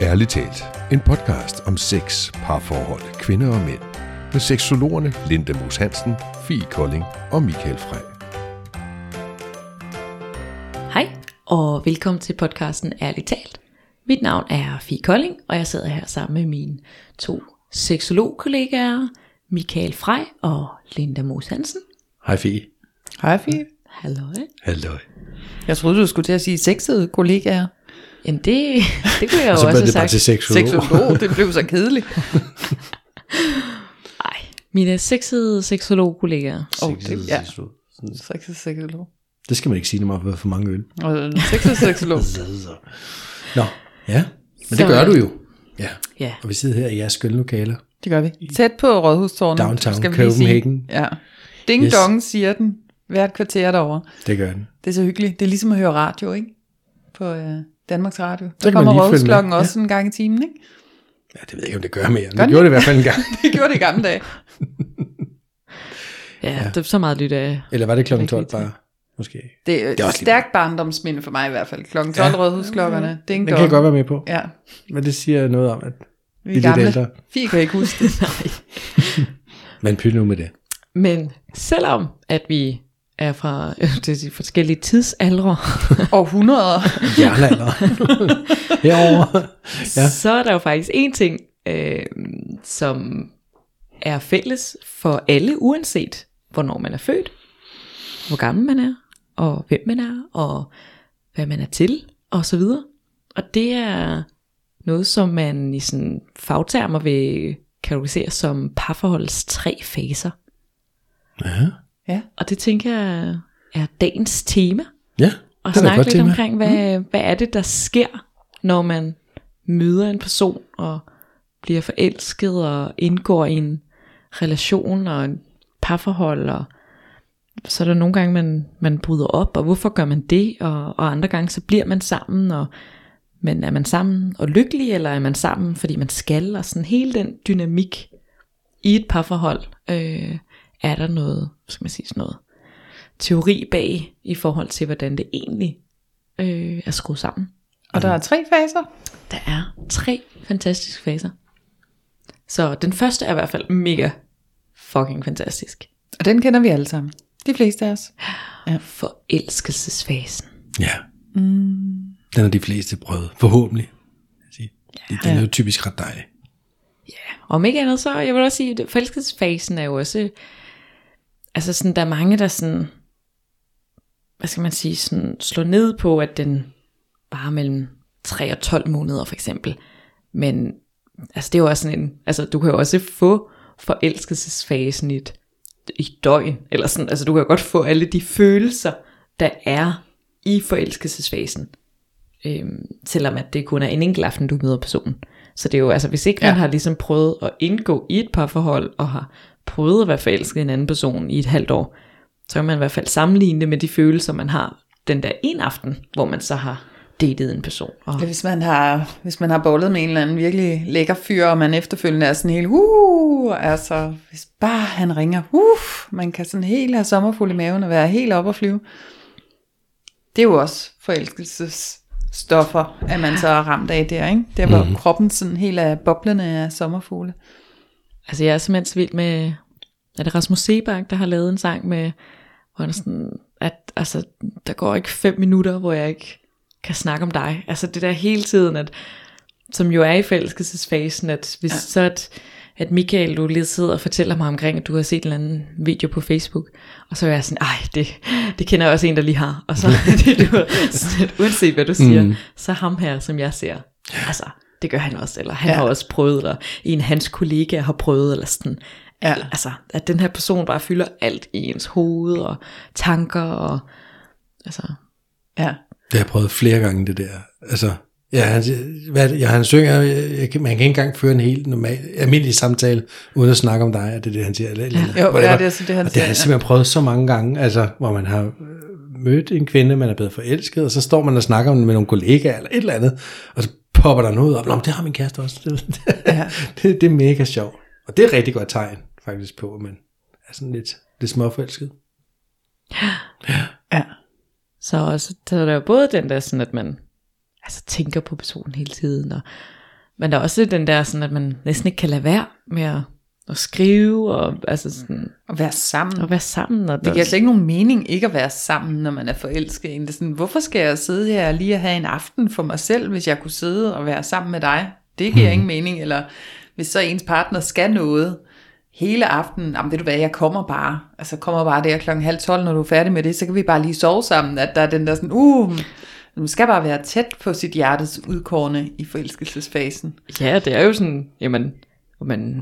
Ærlig talt, en podcast om sex, parforhold, kvinder og mænd, med seksologerne Linda Moos Hansen, Fie Kolding og Michael Frey. Hej og velkommen til podcasten Ærlig talt. Mit navn er Fie Kolding, og jeg sidder her sammen med mine to seksologkollegaer, Michael Frey og Linda Moos Hansen. Hej Fie. Hej Fie. Halløj. Jeg troede, du skulle til at sige sexede kollegaer. Jamen det kunne jeg jo også have sagt. Og så blev det bare til seksolog. Det blev så kedeligt. Nej, mine sexede seksologkollegaer. Sexede seksolog. Det skal man ikke sige, når man har været for mange øl. Sexede seksolog. Nå, ja. Men det gør du jo. Ja. Og vi sidder her i jeres skønne lokaler. Det gør vi. Tæt på Rådhustårnet. Downtown Copenhagen. Ja. Ding dong, siger den. Hvert kvarter derovre. Det gør den. Det er så hyggeligt. Det er ligesom at høre radio, ikke? På Danmarks Radio. Der kommer Rådhusklokken også en gang i timen, ikke? Ja, det ved jeg ikke, om det gør mere. Det gjorde det i hvert fald en gang. Det gjorde det i gamle dage. Det er så meget lyt af. Eller var det klokken 12 bare? Måske. Det er et stærkt barndomsminde for mig i hvert fald. Klokken 12 Rådhusklokkerne. Den kan jeg godt være med på. Ja. Men det siger noget om, at vi er lidt ældre. Fie kan ikke huske det. Nej. Men pyt nu med det. Men selvom at vi er fra de forskellige tidsaldre og århundreder herovre, så er der jo faktisk en ting som er fælles for alle, uanset hvornår man er født, hvor gammel man er, og hvem man er, og hvad man er til, og så videre. Og det er noget, som man i sådan fagtermer vil kategorisere som parforholdets 3 faser. Ja. Og det tænker jeg er dagens tema. Ja. Og snakke lidt omkring, hvad er det, der sker, når man møder en person og bliver forelsket og indgår i en relation og en parforhold, og så er der nogle gange, man bryder op, og hvorfor gør man det, og andre gange, så bliver man sammen, men er man sammen og lykkelig, eller er man sammen, fordi man skal, og sådan hele den dynamik i et parforhold, er der noget, skal man sige, sådan noget teori bag i forhold til, hvordan det egentlig er skruet sammen. Og der er 3 faser? Der er 3 fantastiske faser. Så den første er i hvert fald mega fucking fantastisk. Og den kender vi alle sammen. De fleste af os. Ja. Forelskelsesfasen. Ja. Den er de fleste prøvet. Forhåbentlig. Den er jo typisk ret dejlig. Ja, om ikke andet så, jeg vil også sige, at forelskelsesfasen er jo også, altså sådan, der er mange, der sådan, hvad skal man sige, sådan slår ned på, at den bare mellem 3 og 12 måneder for eksempel. Men altså det er jo også sådan en, altså du kan jo også få forelskelsesfasen i døgn, eller sådan, altså du kan jo godt få alle de følelser, der er i forelskelsesfasen. Selvom at det kun er en enkelt aften, du møder personen. Så det er jo, altså hvis ikke man har ligesom prøvet at indgå i et parforhold, og har prøvet at være forelsket i en anden person i et halvt år, så kan man i hvert fald sammenligne det med de følelser, man har den der en aften, hvor man så har datet en person. Og hvis man har bollet med en eller anden virkelig lækker fyr, og man efterfølgende er sådan helt, altså hvis bare han ringer, man kan sådan helt have sommerfuld i maven, og være helt op og flyve. Det er jo også forelskelses stoffer, at man så er ramt af der, ikke? Der hvor kroppen sådan helt er boblende af sommerfugle. Altså jeg er simpelthen så vild med, er det Rasmus Seberg, der har lavet en sang med, hvor han sådan, at altså, der går ikke 5 minutter, hvor jeg ikke kan snakke om dig. Altså det der hele tiden, at, som jo er i forelskelsesfasen, at hvis så at Michael, du lige sidder og fortæller mig omkring, at du har set en eller anden video på Facebook, og så er jeg sådan, det kender jeg også en, der lige har, og så det var sådan, uanset hvad du siger, så ham her, som jeg ser, altså, det gør han også, eller han har også prøvet, eller en af hans kollegaer har prøvet, eller sådan, altså, at den her person bare fylder alt i ens hoved, og tanker, og altså, Det har jeg prøvet flere gange, det der, altså, ja, han synger, man kan ikke engang føre en helt almindelig samtale, uden at snakke om dig, er det det, han siger? Det er så det, han siger. Og det har jeg simpelthen prøvet så mange gange, altså, hvor man har mødt en kvinde, man er blevet forelsket, og så står man og snakker med nogle kollegaer, eller et eller andet, og så popper der noget op, det har min kæreste også. Det er mega sjovt. Og det er rigtig godt tegn, faktisk, på, at man er sådan lidt småforelsket. Ja. Så er der jo både den der, sådan at man altså tænker på personen hele tiden, og Men der er også den der sådan, at man næsten ikke kan lade være med at skrive og altså sådan at være sammen. Og være sammen. Og det giver slet ikke nogen mening ikke at være sammen, når man er forelsket. Det er sådan, hvorfor skal jeg sidde her og lige have en aften for mig selv, hvis jeg kunne sidde og være sammen med dig? Det giver ingen mening. Eller hvis så ens partner skal noget hele aftenen, jamen ved du hvad, jeg kommer bare. Altså kommer bare der klokken 11:30, når du er færdig med det, så kan vi bare lige sove sammen. At der er den der sådan, man skal bare være tæt på sit hjertes udkårne i forelskelsesfasen. Ja, det er jo sådan, jamen,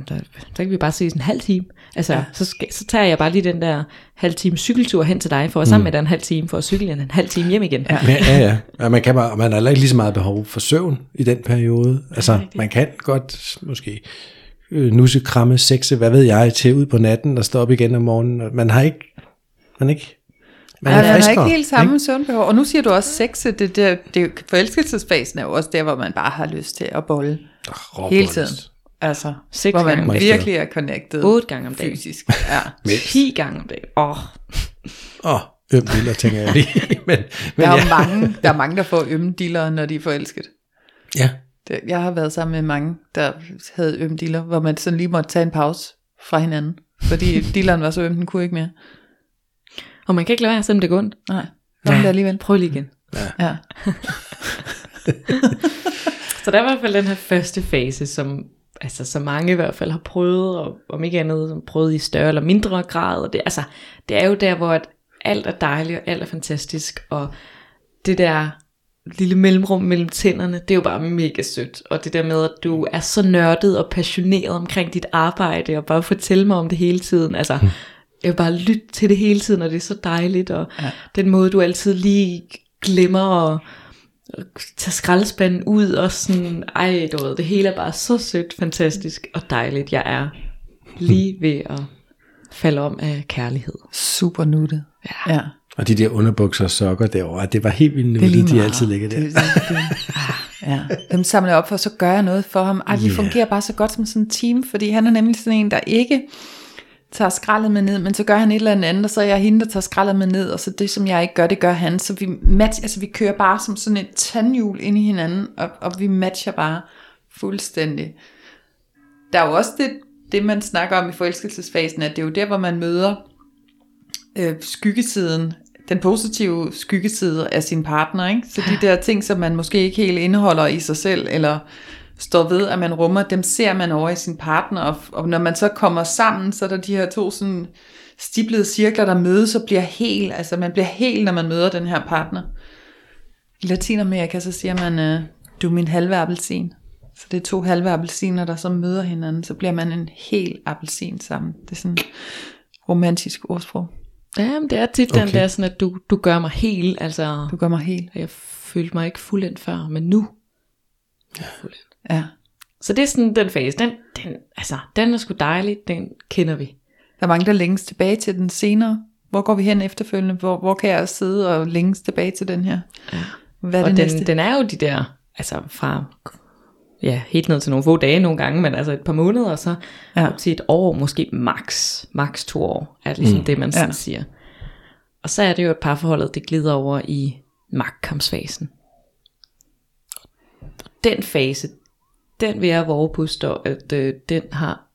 der kan vi bare se en halv time. Altså, ja. Så tager jeg bare lige den der halv time cykeltur hen til dig, for at sammen med dig en halv time, for at cykle en halv time hjem igen. Ja, ja. Man har ikke lige så meget behov for søvn i den periode. Altså, ja, man kan godt måske nusse, kramme, sexe, hvad ved jeg, til ud på natten og stå op igen om morgenen. Man har ikke helt samme søvnbehov. Og nu siger du også sex, det forelskelsesfasen er jo også der, hvor man bare har lyst til at bolle hele tiden. Altså, 6 hvor man virkelig er connected. 8 gange om dagen. Fysisk, ja. 10 gange om dagen. Ømdiller, tænker jeg lige. Der er mange, der får ømdiller, når de er forelsket. Ja. Jeg har været sammen med mange, der havde ømdiller, hvor man sådan lige måtte tage en pause fra hinanden. Fordi dilleren var så øm, den kunne ikke mere. Og man kan ikke lade være, selvom det går ondt. Nej, kom der alligevel. Prøv lige igen. Ja. Så der er i hvert fald den her første fase, som altså så mange i hvert fald har prøvet, og om ikke andet som prøvet i større eller mindre grad. Og det er jo der, hvor alt er dejligt, og alt er fantastisk, og det der lille mellemrum mellem tænderne, det er jo bare mega sødt. Og det der med, at du er så nørdet og passioneret omkring dit arbejde, og bare fortæl mig om det hele tiden, altså... Jeg vil bare lytte til det hele tiden, og det er så dejligt, og den måde, du altid lige glemmer at tage skraldespanden ud, og sådan, det hele er bare så sødt, fantastisk og dejligt. Jeg er lige ved at falde om af kærlighed. Super nuttet. Ja. Og de der underbukser og sokker derovre, det var helt vildt nuttet, de altid ligger der. Ja. Dem samler jeg op for, så gør jeg noget for ham. De fungerer bare så godt som sådan en team, fordi han er nemlig sådan en, der ikke... tager skraldet med ned, men så gør han et eller andet, og så er jeg hende, der tager skraldet med ned, og så det, som jeg ikke gør, det gør han, så vi matcher, altså vi kører bare som sådan et tandhjul ind i hinanden, og vi matcher bare fuldstændig. Der er jo også det man snakker om i forelskelsesfasen, at det er jo der, hvor man møder skyggesiden, den positive skyggeside af sin partner, ikke? Så de der ting, som man måske ikke helt indeholder i sig selv, eller står ved, at man rummer, dem ser man over i sin partner, og når man så kommer sammen, så er der de her to sådan stiplede cirkler, der mødes og bliver hel, altså man bliver hel, når man møder den her partner. I Latinamerika, så siger man, du er min halve appelsin. Så det er 2 halve appelsiner, der så møder hinanden, så bliver man en hel appelsin sammen. Det er sådan romantisk ordsprog. Ja, men det er tit den der sådan, at du gør mig hel, altså. Du gør mig hel. Jeg følte mig ikke fuldendt før, men nu. Ja. Så det er sådan den fase, den er sgu dejlig, den kender vi. Der er mange, der længes tilbage til den senere. Hvor går vi hen efterfølgende? Hvor kan jeg sidde og længes tilbage til den her? Ja. Hvad er og det næste? Den er jo de der, altså fra helt ned til nogle få dage nogle gange, men altså et par måneder, og så op til et år, måske max 2 år, er ligesom det, man sådan siger. Og så er det jo, at parforholdet, det glider over i magtkampsfasen. Den fase, den vil jeg våge påstå, at den har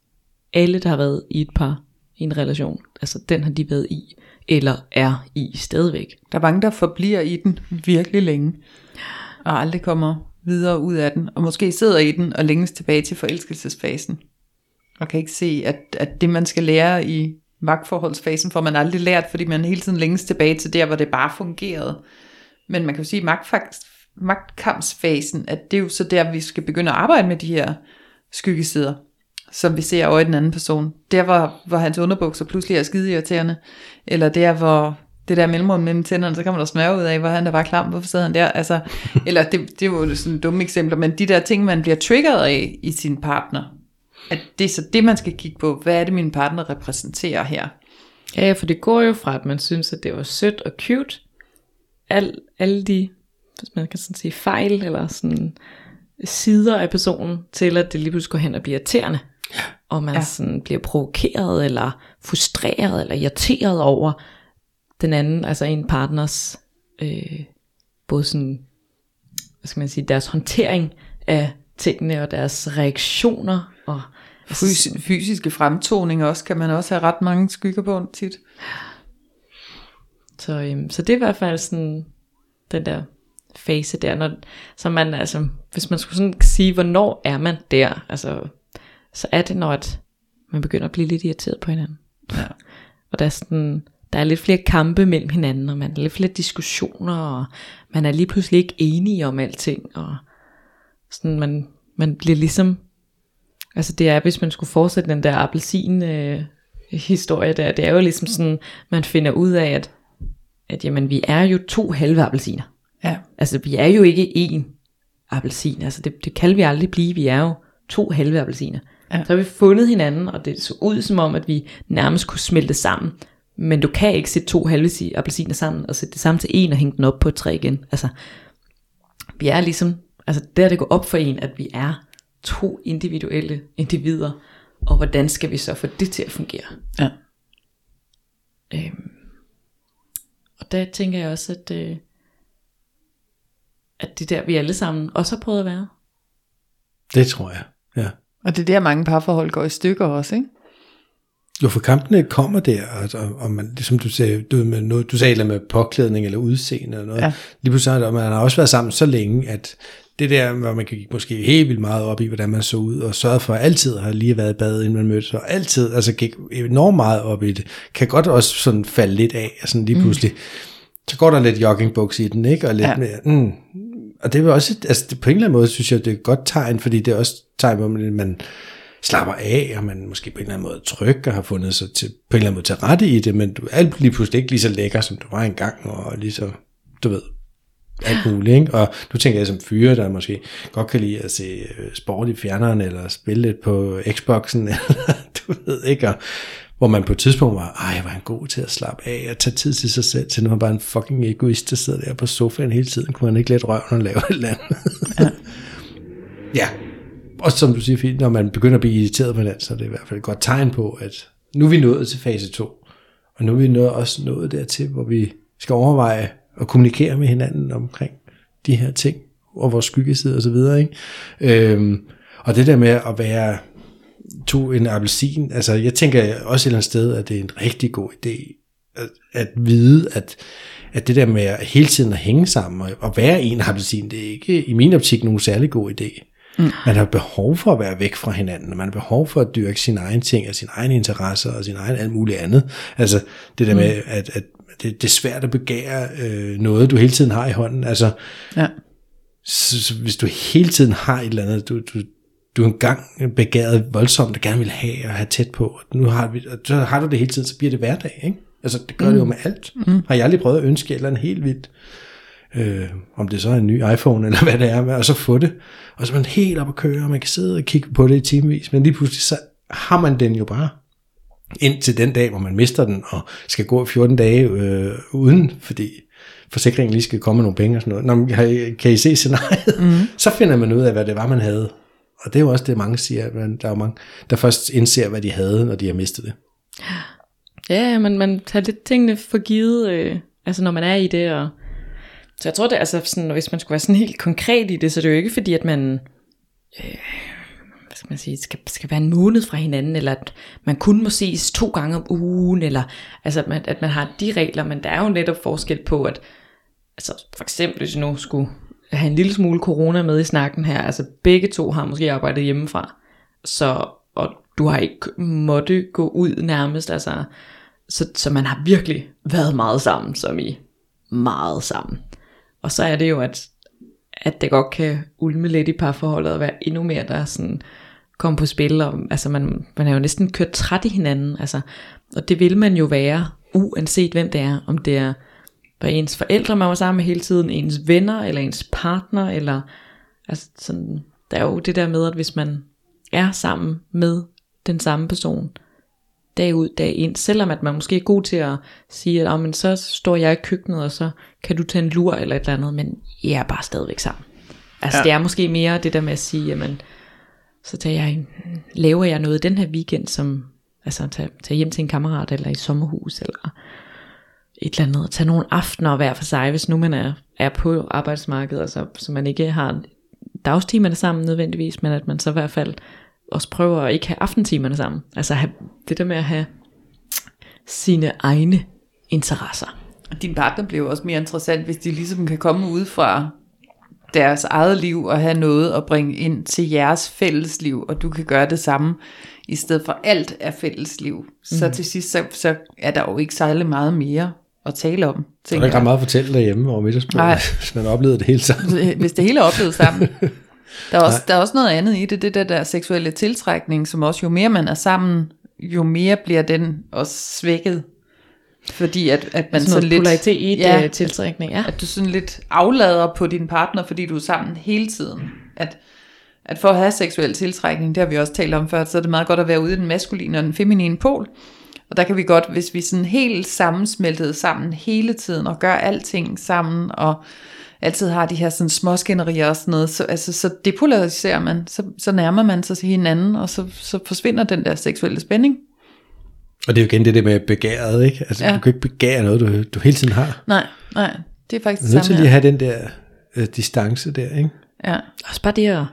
alle, der har været i et par, i en relation, altså den har de været i, eller er i stadigvæk. Der er mange, der forbliver i den virkelig længe, og aldrig kommer videre ud af den, og måske sidder i den og længes tilbage til forelskelsesfasen, og kan ikke se, at det man skal lære i magtforholdsfasen, får man aldrig lært, fordi man hele tiden længes tilbage til der, hvor det bare fungerede. Men man kan jo sige, magtkampsfasen, at det er jo så der, vi skal begynde at arbejde med de her skyggesider, som vi ser over i den anden person. Der, hvor hans underbukser pludselig er skide irriterende, eller der, hvor det der mellemrum mellem tænderne, så kan man da smøre ud af, hvor han der var klam, hvorfor sidder han der? Altså, eller det er jo sådan dumme eksempler, men de der ting, man bliver triggeret af i sin partner, at det er så det, man skal kigge på. Hvad er det, min partner repræsenterer her? Ja, for det går jo fra, at man synes, at det var sødt og cute. Alle de, hvis man kan sådan sige, fejl eller sådan sider af personen, til at det lige pludselig går hen og bliver irriterende, og man sådan bliver provokeret eller frustreret eller irriteret over den anden, altså en partners både sådan, hvad skal man sige, deres håndtering af tingene og deres reaktioner og fysiske fremtoning også, kan man også have ret mange skygger på tit. Så det er i hvert fald sådan den der fase der, når, så man, altså, hvis man skulle sådan sige, hvornår er man der, altså, så er det, når at man begynder at blive lidt irriteret på hinanden. Ja. Og der er sådan, der er lidt flere kampe mellem hinanden, og man er lidt flere diskussioner, og man er lige pludselig ikke enige om alting, og sådan man bliver ligesom, altså det er, hvis man skulle fortsætte den der appelsin historie der, det er jo ligesom sådan, man finder ud af, at jamen, vi er jo to halve appelsiner. Ja. Altså vi er jo ikke én appelsin, altså det kan vi aldrig blive, vi er jo to halve appelsiner. Ja. Så har vi fundet hinanden, og det så ud som om, at vi nærmest kunne smelte sammen. Men du kan ikke sætte to halve appelsiner sammen og sætte det sammen til en og hænge den op på et træ igen. Altså, vi er ligesom, altså der det går op for en, at vi er to individuelle individer, og hvordan skal vi så få det til at fungere? Ja. Og der tænker jeg også, at det der, vi alle sammen også har prøvet at være. Det tror jeg, ja. Og det er der, mange parforhold går i stykker også, ikke? Jo, for kampene kommer der, og man, som du sagde, du sagde med påklædning eller udseende eller noget. Ja. Lige pludselig, og man har også været sammen så længe, at det der, hvor man kan gik måske helt vildt meget op i, hvordan man så ud, og sørgede for, at altid har lige været i bad, inden man mødtes, og altid altså gik enormt meget op i det, kan godt også sådan falde lidt af, og sådan lige pludselig, så går der lidt joggingbuks i den, ikke? Og lidt mere, og det er også, altså det, på en eller anden måde, synes jeg, det er et godt tegn, fordi det er også et tegn, hvor man slapper af, og man måske på en eller anden måde tryg, og har fundet sig til, på en eller anden måde til rette i det, men du er lige pludselig ikke lige så lækker, som du var engang, og lige så, du ved, alt muligt, ikke? Og nu tænker jeg som fyre, der måske godt kan lide at se sport i fjerneren, eller spille lidt på Xboxen, eller du ved ikke, og hvor man på et tidspunkt var, ej, var han god til at slappe af og tage tid til sig selv, til nu var bare en fucking egoist, der sidder der på sofaen hele tiden, kunne han ikke lade røven og lave et eller andet. Ja. Ja. Og som du siger, når man begynder at blive irriteret på det, så er det i hvert fald et godt tegn på, at nu er vi nået til fase 2, og nu er vi også nået dertil, hvor vi skal overveje at kommunikere med hinanden omkring de her ting, og vores skyggeside og så videre, ikke? Og det der med at være to en appelsin, altså jeg tænker også et eller andet sted, at det er en rigtig god idé at vide, at det der med at hele tiden at hænge sammen og være en appelsin, det er ikke i min optik nogen særlig god idé. Man har behov for at være væk fra hinanden, og man har behov for at dyrke sine egne ting og sine egne interesser og sin egen alt muligt andet. Altså det der med, at det er svært at begære noget, du hele tiden har i hånden. Altså, ja. så hvis du hele tiden har et eller andet, du engang begærede voldsomt og gerne vil have og have tæt på, og nu har du det hele tiden, så bliver det hverdag, ikke? Altså det gør det jo med alt. Har jeg aldrig prøvet at ønske et eller andet helt vildt? Om det så er en ny iPhone eller hvad det er med, og så få det, og så er man helt op at køre, og man kan sidde og kigge på det i timevis, men lige pludselig så har man den jo bare indtil den dag, hvor man mister den og skal gå 14 dage uden, fordi forsikringen lige skal komme nogle penge og sådan noget. Nå, kan I se scenariet? Så finder man ud af, hvad det var, man havde, og det er jo også det, mange siger, at der er mange, der først indser, hvad de havde, når de har mistet det. Ja, men man tager lidt tingene for givet, altså når man er i det, og så jeg tror det, altså sådan, hvis man skulle være sådan helt konkret i det, så er det jo ikke fordi, at man, hvad skal man sige, skal være en måned fra hinanden, eller at man kun må ses 2 gange om ugen, eller altså at man har de regler, men der er jo netop forskel på, at altså for eksempel hvis jeg nu skulle have en lille smule corona med i snakken her, altså begge to har måske arbejdet hjemmefra, så og du har ikke måtte gå ud nærmest, altså så man har virkelig været meget sammen, som i meget sammen. Og så er det jo, at det godt kan ulme lidt i parforholdet, og være endnu mere, der sådan kommer på spil, og altså man er jo næsten kørt træt i hinanden, altså, og det vil man jo være, uanset hvem det er, om det er ens forældre, man var sammen med hele tiden, ens venner, eller ens partner, eller altså sådan, der er jo det der med, at hvis man er sammen med den samme person, dag ud, dag ind, selvom at man måske er god til at sige, at men så står jeg i køkkenet, og så kan du tage en lur eller et eller andet, men jeg er bare stadigvæk sammen. Altså ja. Det er måske mere det der med at sige, jamen, så laver jeg noget den her weekend, som altså tage hjem til en kammerat, eller i sommerhus, eller et eller andet, og tage nogle aftener hver for sig, hvis nu man er på arbejdsmarkedet, altså, så man ikke har dagstimerne sammen nødvendigvis, men at man så i hvert fald også prøver at ikke have aftentimerne sammen. Altså det der med at have sine egne interesser. Din partner bliver også mere interessant, hvis de ligesom kan komme ud fra deres eget liv og have noget at bringe ind til jeres fællesliv, og du kan gøre det samme i stedet for alt af fællesliv. Så til sidst så er der jo ikke særlig meget mere at tale om. Så der er ikke meget at fortælle derhjemme over middagsbordet, hvis man oplevede det hele sammen. Hvis det hele er oplevet sammen. Der er også noget andet i det der seksuelle tiltrækning, som også jo mere man er sammen, jo mere bliver den også svækket. Fordi at man sådan lidt polaritet i tiltrækning, ja. At du sådan lidt aflader på din partner, fordi du er sammen hele tiden. At for at have seksuel tiltrækning, det har vi også talt om før, så er det meget godt at være ude i den maskuline og den feminine pol. Og der kan vi godt, hvis vi sådan helt sammensmeltet sammen hele tiden og gør alting sammen og altid har de her sådan småskænderier og sådan noget, så depolariserer man, så nærmer man sig hinanden, og så forsvinder den der seksuelle spænding. Og det er jo igen det med begæret, ikke? Altså ja. Du kan ikke begære noget, du hele tiden har. Nej, det er faktisk det samme. Du er nødt til lige at have den der distance der, ikke? Ja. Også bare det at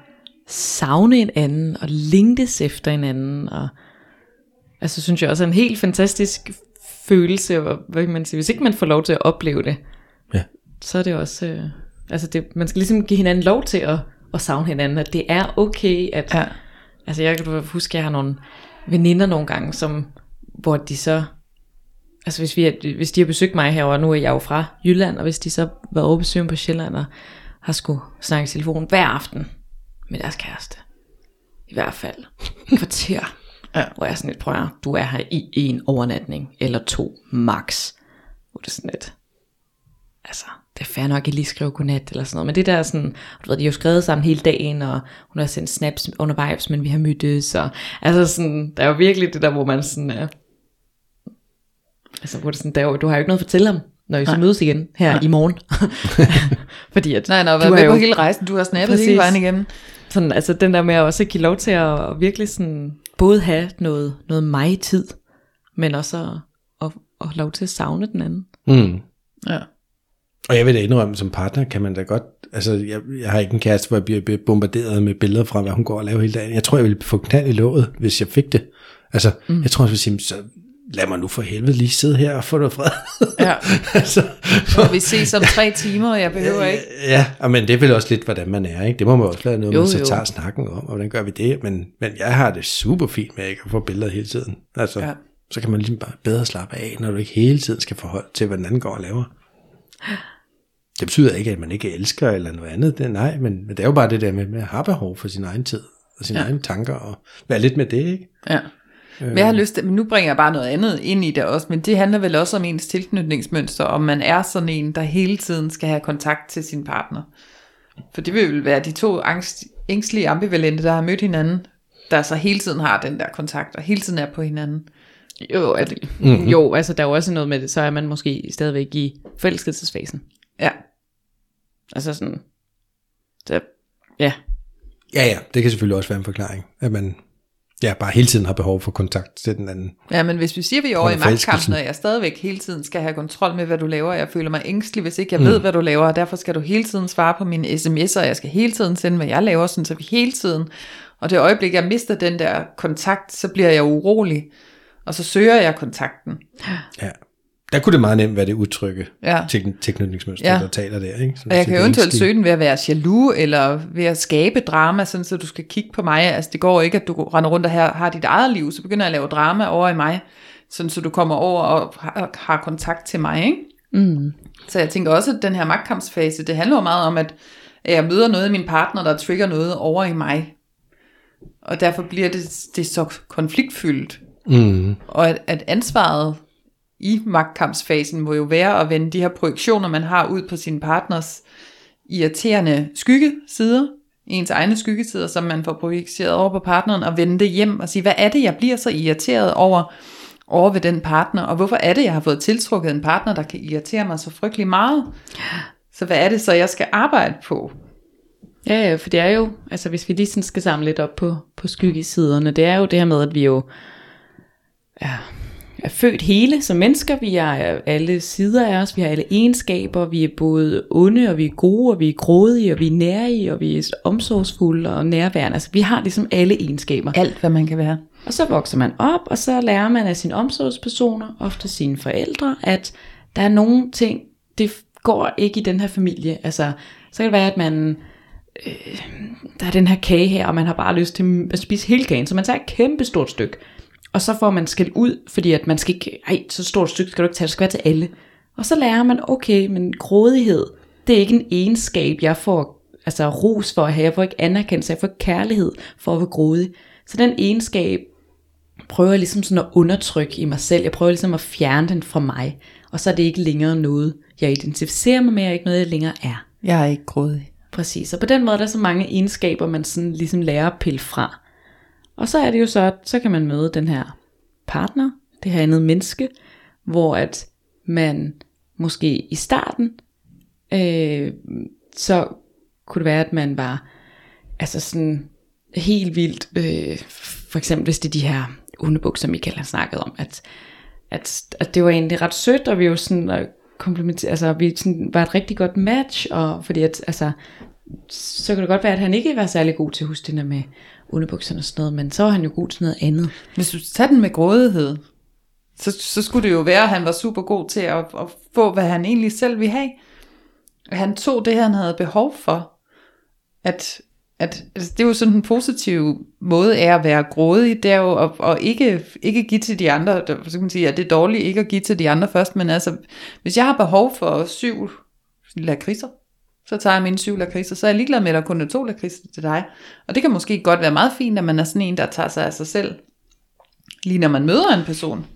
savne en anden, og længtes efter en anden, og altså synes jeg også er en helt fantastisk følelse, og hvad kan man sige, hvis ikke man får lov til at opleve det, ja. Så er det også, man skal ligesom give hinanden lov til at savne hinanden, og det er okay, at, ja. Altså jeg kan huske, jeg har nogle veninder nogle gange, som, hvor de så, altså hvis de har besøgt mig herover, og nu er jeg jo fra Jylland, og hvis de så var over besøgende på Sjælland, og har skulle snakke i telefon hver aften med deres kæreste, i hvert fald et kvarter, ja. Hvor jeg sådan lidt prøver, du er her i en overnatning, eller 2 max, hvor det er sådan lidt, altså det er fair nok, at jeg lige skriver godnat, eller sådan noget, men det der sådan, du ved, de har jo skrevet sammen hele dagen, og hun har sendt snaps undervejs, men vi har mødtes, og altså sådan, der er jo virkelig det der, hvor man sådan er, altså hvor det sådan, der, du har jo ikke noget at fortælle om, når I så mødes igen her i morgen. Fordi at du har jo på hele rejsen, du har snappet hele vejen igennem. Sådan, altså den der med at også give lov til at virkelig sådan, både have noget mig-tid, men også at lov til at savne den anden. Mm. Ja. Og jeg vil da indrømme, som partner kan man da godt, altså jeg har ikke en kæreste, hvor jeg bliver bombarderet med billeder fra, hvad hun går og laver hele dagen. Jeg tror, jeg ville få knald i låget, hvis jeg fik det. Altså, jeg tror, jeg vil sige, så lad mig nu for helvede lige sidde her og få noget fred. Ja. Altså, for vi ses om 3 timer, og jeg behøver ikke. Ja, men det er vel også lidt, hvordan man er, ikke? Det må man også lade noget, man så tager snakken om, og hvordan gør vi det? Men jeg har det super fint med ikke at få billeder hele tiden. Altså, så kan man ligesom bare bedre slappe af, når du ikke hele tiden skal forholde til, hvad den anden går og laver. Det betyder ikke, at man ikke elsker eller noget andet. Nej, men det er jo bare det der med at have behov for sin egen tid, og sine egne tanker, og være lidt med det, ikke? Ja. Men jeg har lyst til, men nu bringer jeg bare noget andet ind i det også, men det handler vel også om ens tilknytningsmønster, om man er sådan en, der hele tiden skal have kontakt til sin partner. For det vil være de 2 ængstlige ambivalente, der har mødt hinanden, der så hele tiden har den der kontakt, og hele tiden er på hinanden. Jo, altså der er jo også noget med det, så er man måske stadigvæk i forelskelsesfasen. Ja. Altså sådan, så, ja. Ja, det kan selvfølgelig også være en forklaring, at man... Ja, bare hele tiden har behov for kontakt til den anden. Ja, men hvis vi siger, vi er over i magtkampen, og jeg stadigvæk hele tiden skal have kontrol med, hvad du laver, jeg føler mig ængstelig, hvis ikke jeg ved, hvad du laver, og derfor skal du hele tiden svare på mine sms'er, og jeg skal hele tiden sende, hvad jeg laver, sådan, så vi hele tiden, og det øjeblik, jeg mister den der kontakt, så bliver jeg urolig, og så søger jeg kontakten. Ja, der kunne det meget nemt være det udtrykke tilknytningsmønster, der taler der. Ikke? Og jeg kan eventuelt søge den ved at være jaloux, eller ved at skabe drama, sådan så du skal kigge på mig. Altså det går ikke, at du render rundt og har dit eget liv, så begynder jeg at lave drama over i mig, sådan så du kommer over og har kontakt til mig. Ikke? Mm. Så jeg tænker også, at den her magtkampsfase, det handler meget om, at jeg møder noget i min partner, der trigger noget over i mig. Og derfor bliver det så konfliktfyldt. Mm. Og at ansvaret i magtkampsfasen må jo være at vende de her projektioner, man har ud på sine partners irriterende skyggesider, ens egne skyggesider, som man får projiceret over på partneren, og vende det hjem og sige, hvad er det, jeg bliver så irriteret over ved den partner, og hvorfor er det, jeg har fået tiltrukket en partner, der kan irritere mig så frygtelig meget? Så hvad er det så, jeg skal arbejde på? Ja, for det er jo, altså hvis vi lige sådan skal samle lidt op på skyggesiderne, det er jo det her med, at vi jo... Ja, er født hele som mennesker, vi har alle sider af os, vi har alle egenskaber, vi er både onde, og vi er gode, og vi er grådige, og vi er nærige, og vi er omsorgsfulde og nærværende. Altså vi har ligesom alle egenskaber. Alt hvad man kan være. Og så vokser man op, og så lærer man af sine omsorgspersoner, ofte sine forældre, at der er nogle ting, det går ikke i den her familie. Altså så kan det være, at man... der er den her kage her, og man har bare lyst til at spise hele kagen, så man tager et kæmpe stort stykke, og så får man skæld ud, fordi at man skal ikke, så stort stykke skal du ikke tage, det skal være til alle. Og så lærer man, okay, men grådighed, det er ikke en egenskab, jeg får altså ros for at have, jeg får ikke anerkendelse, jeg får kærlighed for at være grådig. Så den egenskab prøver jeg ligesom sådan at undertrykke i mig selv, jeg prøver ligesom at fjerne den fra mig, og så er det ikke længere noget, jeg identificerer mig med, og ikke noget, jeg længere er. Jeg er ikke grådig. Præcis, og på den måde der er så mange egenskaber, man sådan ligesom lærer at pille fra. Og så er det jo så, at så kan man møde den her partner, det her andet menneske, hvor at man måske i starten, så kunne det være, at man var altså sådan helt vildt, for eksempel hvis det er de her underbukser, Michael har snakket om, at det var egentlig ret sødt, og vi jo sådan... altså vi sådan, var et rigtig godt match, og fordi at, altså, så kunne det godt være, at han ikke var særlig god til at huske det der med underbukserne og sådan noget, men så var han jo god til noget andet. Hvis du tager den med grådighed, så skulle det jo være, at han var super god til at få, hvad han egentlig selv ville have. Han tog det, han havde behov for. Altså, det er jo sådan en positiv måde af at være grådig, det er jo at ikke give til de andre, så kan man sige, at det er dårligt ikke at give til de andre først, men altså, hvis jeg har behov for 7 lakridser, så tager jeg mine 7 lakridser, så er jeg ligeglad med, at der kun er 2 lakridser til dig. Og det kan måske godt være meget fint, at man er sådan en, der tager sig af sig selv, lige når man møder en person.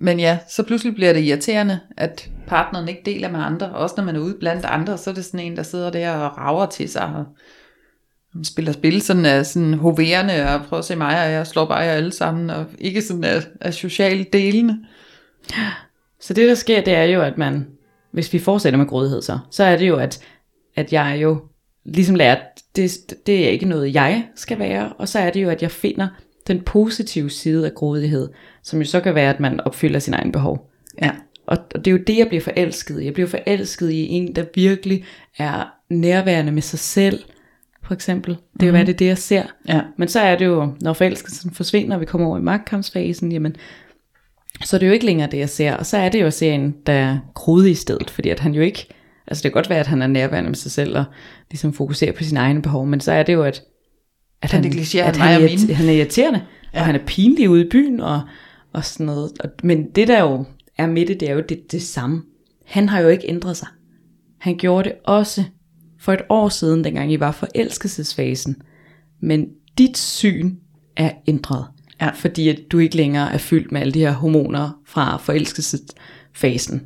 Men ja, så pludselig bliver det irriterende, at partneren ikke deler med andre. Også når man er ude blandt andre, så er det sådan en, der sidder der og rager til sig. Og spiller spil sådan hoverende, og prøver at se mig, og jeg slår bare jer alle sammen. Og ikke sådan er socialt delende. Så det der sker, det er jo, at man, hvis vi fortsætter med grådighed, så er det jo, at jeg jo ligesom lærer, det er ikke noget, jeg skal være. Og så er det jo, at jeg finder... den positive side af grådighed, som jo så kan være, at man opfylder sin egen behov. Ja. Og det er jo det, jeg bliver forelsket i. Jeg bliver forelsket i en, der virkelig er nærværende med sig selv, for eksempel. Det er jo, hvad det er det, jeg ser. Ja. Men så er det jo, når forelskelsen forsvinder, og vi kommer over i magtkampsfasen, jamen, så er det jo ikke længere det, jeg ser. Og så er det jo at se en, der er grådig i stedet, fordi at han jo ikke, altså det kan godt være, at han er nærværende med sig selv, og ligesom fokuserer på sine egne behov, men så er det jo, at han er irriterende, ja. Og han er pinlig ude i byen, og sådan noget. Men det der jo er med det, det er jo det samme. Han har jo ikke ændret sig. Han gjorde det også for et år siden, dengang I var forelskelsesfasen. Men dit syn er ændret, ja. Fordi at du ikke længere er fyldt med alle de her hormoner fra forelskelsesfasen.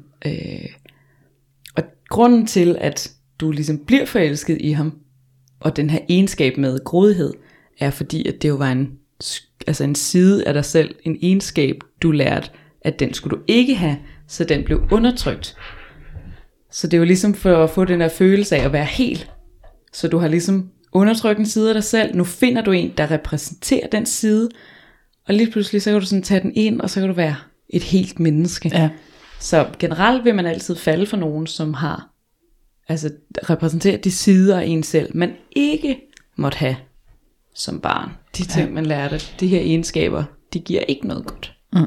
Og grunden til, at du ligesom bliver forelsket i ham, og den her egenskab med grådighed, er fordi, at det jo var en side af dig selv, en egenskab, du lærte, at den skulle du ikke have, så den blev undertrykt. Så det er jo ligesom for at få den her følelse af at være helt. Så du har ligesom undertrykt en side af dig selv, nu finder du en, der repræsenterer den side, og lige pludselig, så kan du sådan tage den ind, og så kan du være et helt menneske. Ja. Så generelt vil man altid falde for nogen, som har, altså repræsentere de sider af en selv, man ikke måtte have som barn. De ting, man lærte, de her egenskaber, de giver ikke noget godt. Mm.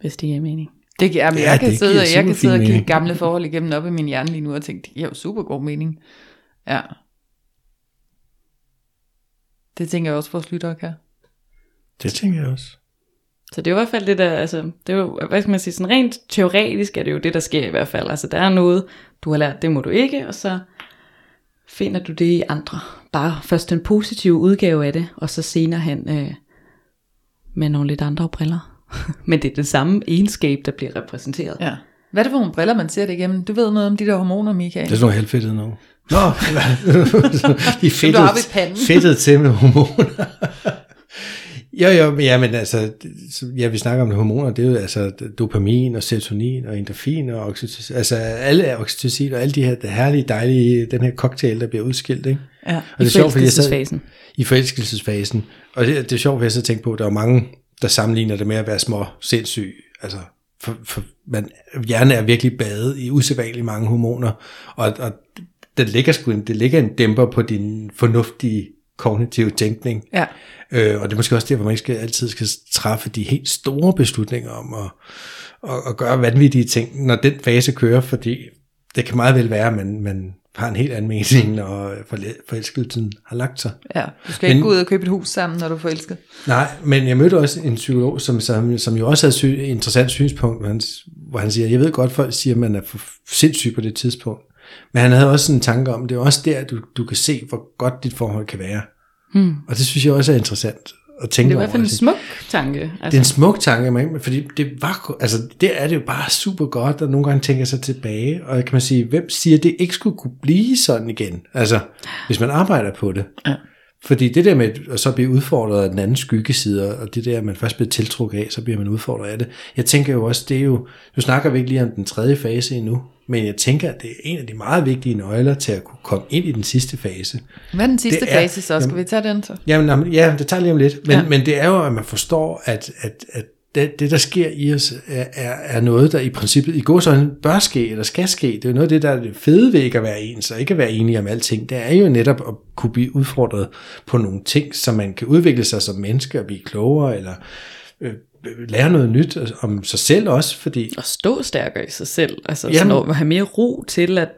Hvis det giver mening. Det giver mening. Jeg kan sidde og kigge gamle forhold igennem op i min hjerne lige nu og tænke, det giver jo super god mening. Ja. Det tænker jeg også, vores lyttere kan. Det tænker jeg også. Så det er jo i hvert fald det der, altså, det er jo, hvad skal man sige, sådan rent teoretisk er det jo det, der sker i hvert fald. Altså, der er noget, du har lært, det må du ikke, og så finder du det i andre. Bare først den positive udgave af det, og så senere hen med nogle lidt andre briller. Men det er den samme egenskab, der bliver repræsenteret. Ja. Hvad er det for nogle briller, man ser det igennem? Du ved noget om de der hormoner, Michael. Det er sådan noget halvfedtet noget. Nå, de er fedtet til med hormoner. Jo, men altså, ja, vi snakker om hormoner, det er jo altså dopamin og serotonin og endorfin og oxytocin, altså alle oxytocin og alle de her herlige, dejlige, den her cocktail, der bliver udskilt, ikke? Ja, og det er sjovt, forelskelsesfasen. I forelskelsesfasen. Og det er sjovt, hvis jeg så tænker på, at der er mange, der sammenligner det med at være små sindssyg, altså for man, hjernen er virkelig badet i usædvanligt mange hormoner, og det ligger en dæmper på din fornuftige kognitiv tænkning. Ja. Og det er måske også der, hvor man ikke altid skal træffe de helt store beslutninger om at gøre vanvittige ting, når den fase kører, fordi det kan meget vel være, at man har en helt anden mening, når forelskelsen har lagt sig. Ja, du skal ikke gå ud og købe et hus sammen, når du er forelsket. Nej, men jeg mødte også en psykolog, som jo også havde et interessant synspunkt, hvor han siger, jeg ved godt, folk siger, at man er for sindssyg på det tidspunkt. Men han havde også en tanke om, det er også der, du kan se, hvor godt dit forhold kan være. Hmm. Og det synes jeg også er interessant at tænke over. Det er i hvert fald en smuk tanke. Altså. Det er en smuk tanke, fordi der er det jo bare super godt, og nogle gange tænker sig tilbage, og kan man sige, hvem siger, det ikke skulle kunne blive sådan igen? Altså, hvis man arbejder på det. Ja. Fordi det der med at så blive udfordret af den anden skyggeside, og det der, man først bliver tiltrukket af, så bliver man udfordret af det. Jeg tænker jo også, det er jo, nu snakker vi ikke lige om den tredje fase endnu, men jeg tænker, at det er en af de meget vigtige nøgler til at kunne komme ind i den sidste fase. Hvad er den sidste fase så? Skal vi tage den så? Jamen, ja, det tager lige om lidt. Men det er jo, at man forstår, at det, der sker i os, er noget, der i princippet i gåseøjne bør ske, eller skal ske. Det er jo noget af det, der er det fede ved ikke at være ens, og ikke at være enige om alting. Det er jo netop at kunne blive udfordret på nogle ting, så man kan udvikle sig som menneske og blive klogere, eller lære noget nyt om sig selv også, fordi... Og stå stærkere i sig selv, altså sådan at have mere ro til, at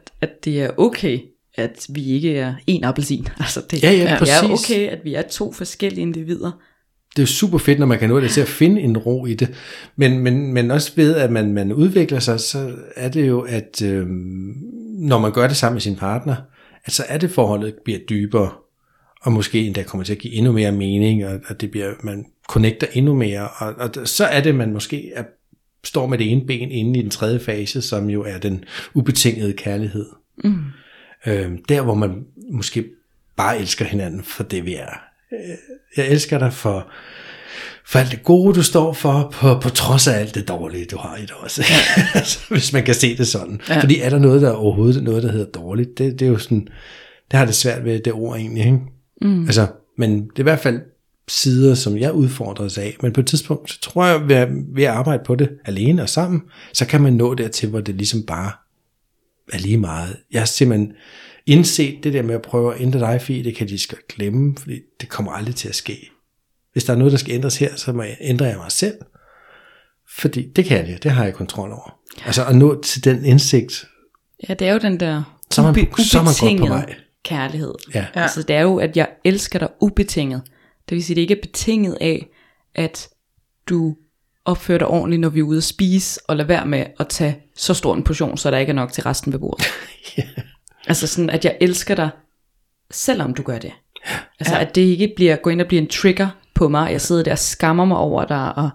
det er okay, at vi ikke er én appelsin. Altså det er okay, at vi er to forskellige individer. Det er super fedt, når man kan nå det til at finde en ro i det, men også ved, at man udvikler sig, så er det jo, at når man gør det sammen med sin partner, at så er det forholdet bliver dybere, og måske endda kommer til at give endnu mere mening, og det bliver, man connecter endnu mere, og så er det, man måske står med det ene ben inde i den tredje fase, som jo er den ubetingede kærlighed. Mm. Der, hvor man måske bare elsker hinanden for det, vi er. Jeg elsker dig for alt det gode, du står for, på trods af alt det dårlige, du har i dig også. Hvis man kan se det sådan. Ja. Fordi er der noget, der overhovedet noget, der hedder dårligt, det er jo sådan... Det har det svært ved det ord egentlig, ikke? Mm. Altså, men det er i hvert fald sider, som jeg udfordres af. Men på et tidspunkt, så tror jeg, ved at arbejde på det alene og sammen, så kan man nå dertil, hvor det ligesom bare er lige meget. Jeg har simpelthen indset det der med at prøve at ændre dig, fordi det kan de skal glemme, fordi det kommer aldrig til at ske. Hvis der er noget, der skal ændres her, så ændrer jeg mig selv. Fordi det kan jeg, det har jeg kontrol over. Altså at nå til den indsigt. Ja, det er jo den der så man godt på vej. Kærlighed. Ja. Altså det er jo, at jeg elsker dig ubetinget. Det vil sige, det ikke er betinget af, at du opfører dig ordentligt, når vi er ude at spise, og lade være med at tage så stor en portion, så der ikke er nok til resten ved bordet. Yeah. Altså sådan, at jeg elsker dig, selvom du gør det. Altså at det ikke går ind og bliver en trigger på mig, jeg sidder der og skammer mig over dig, og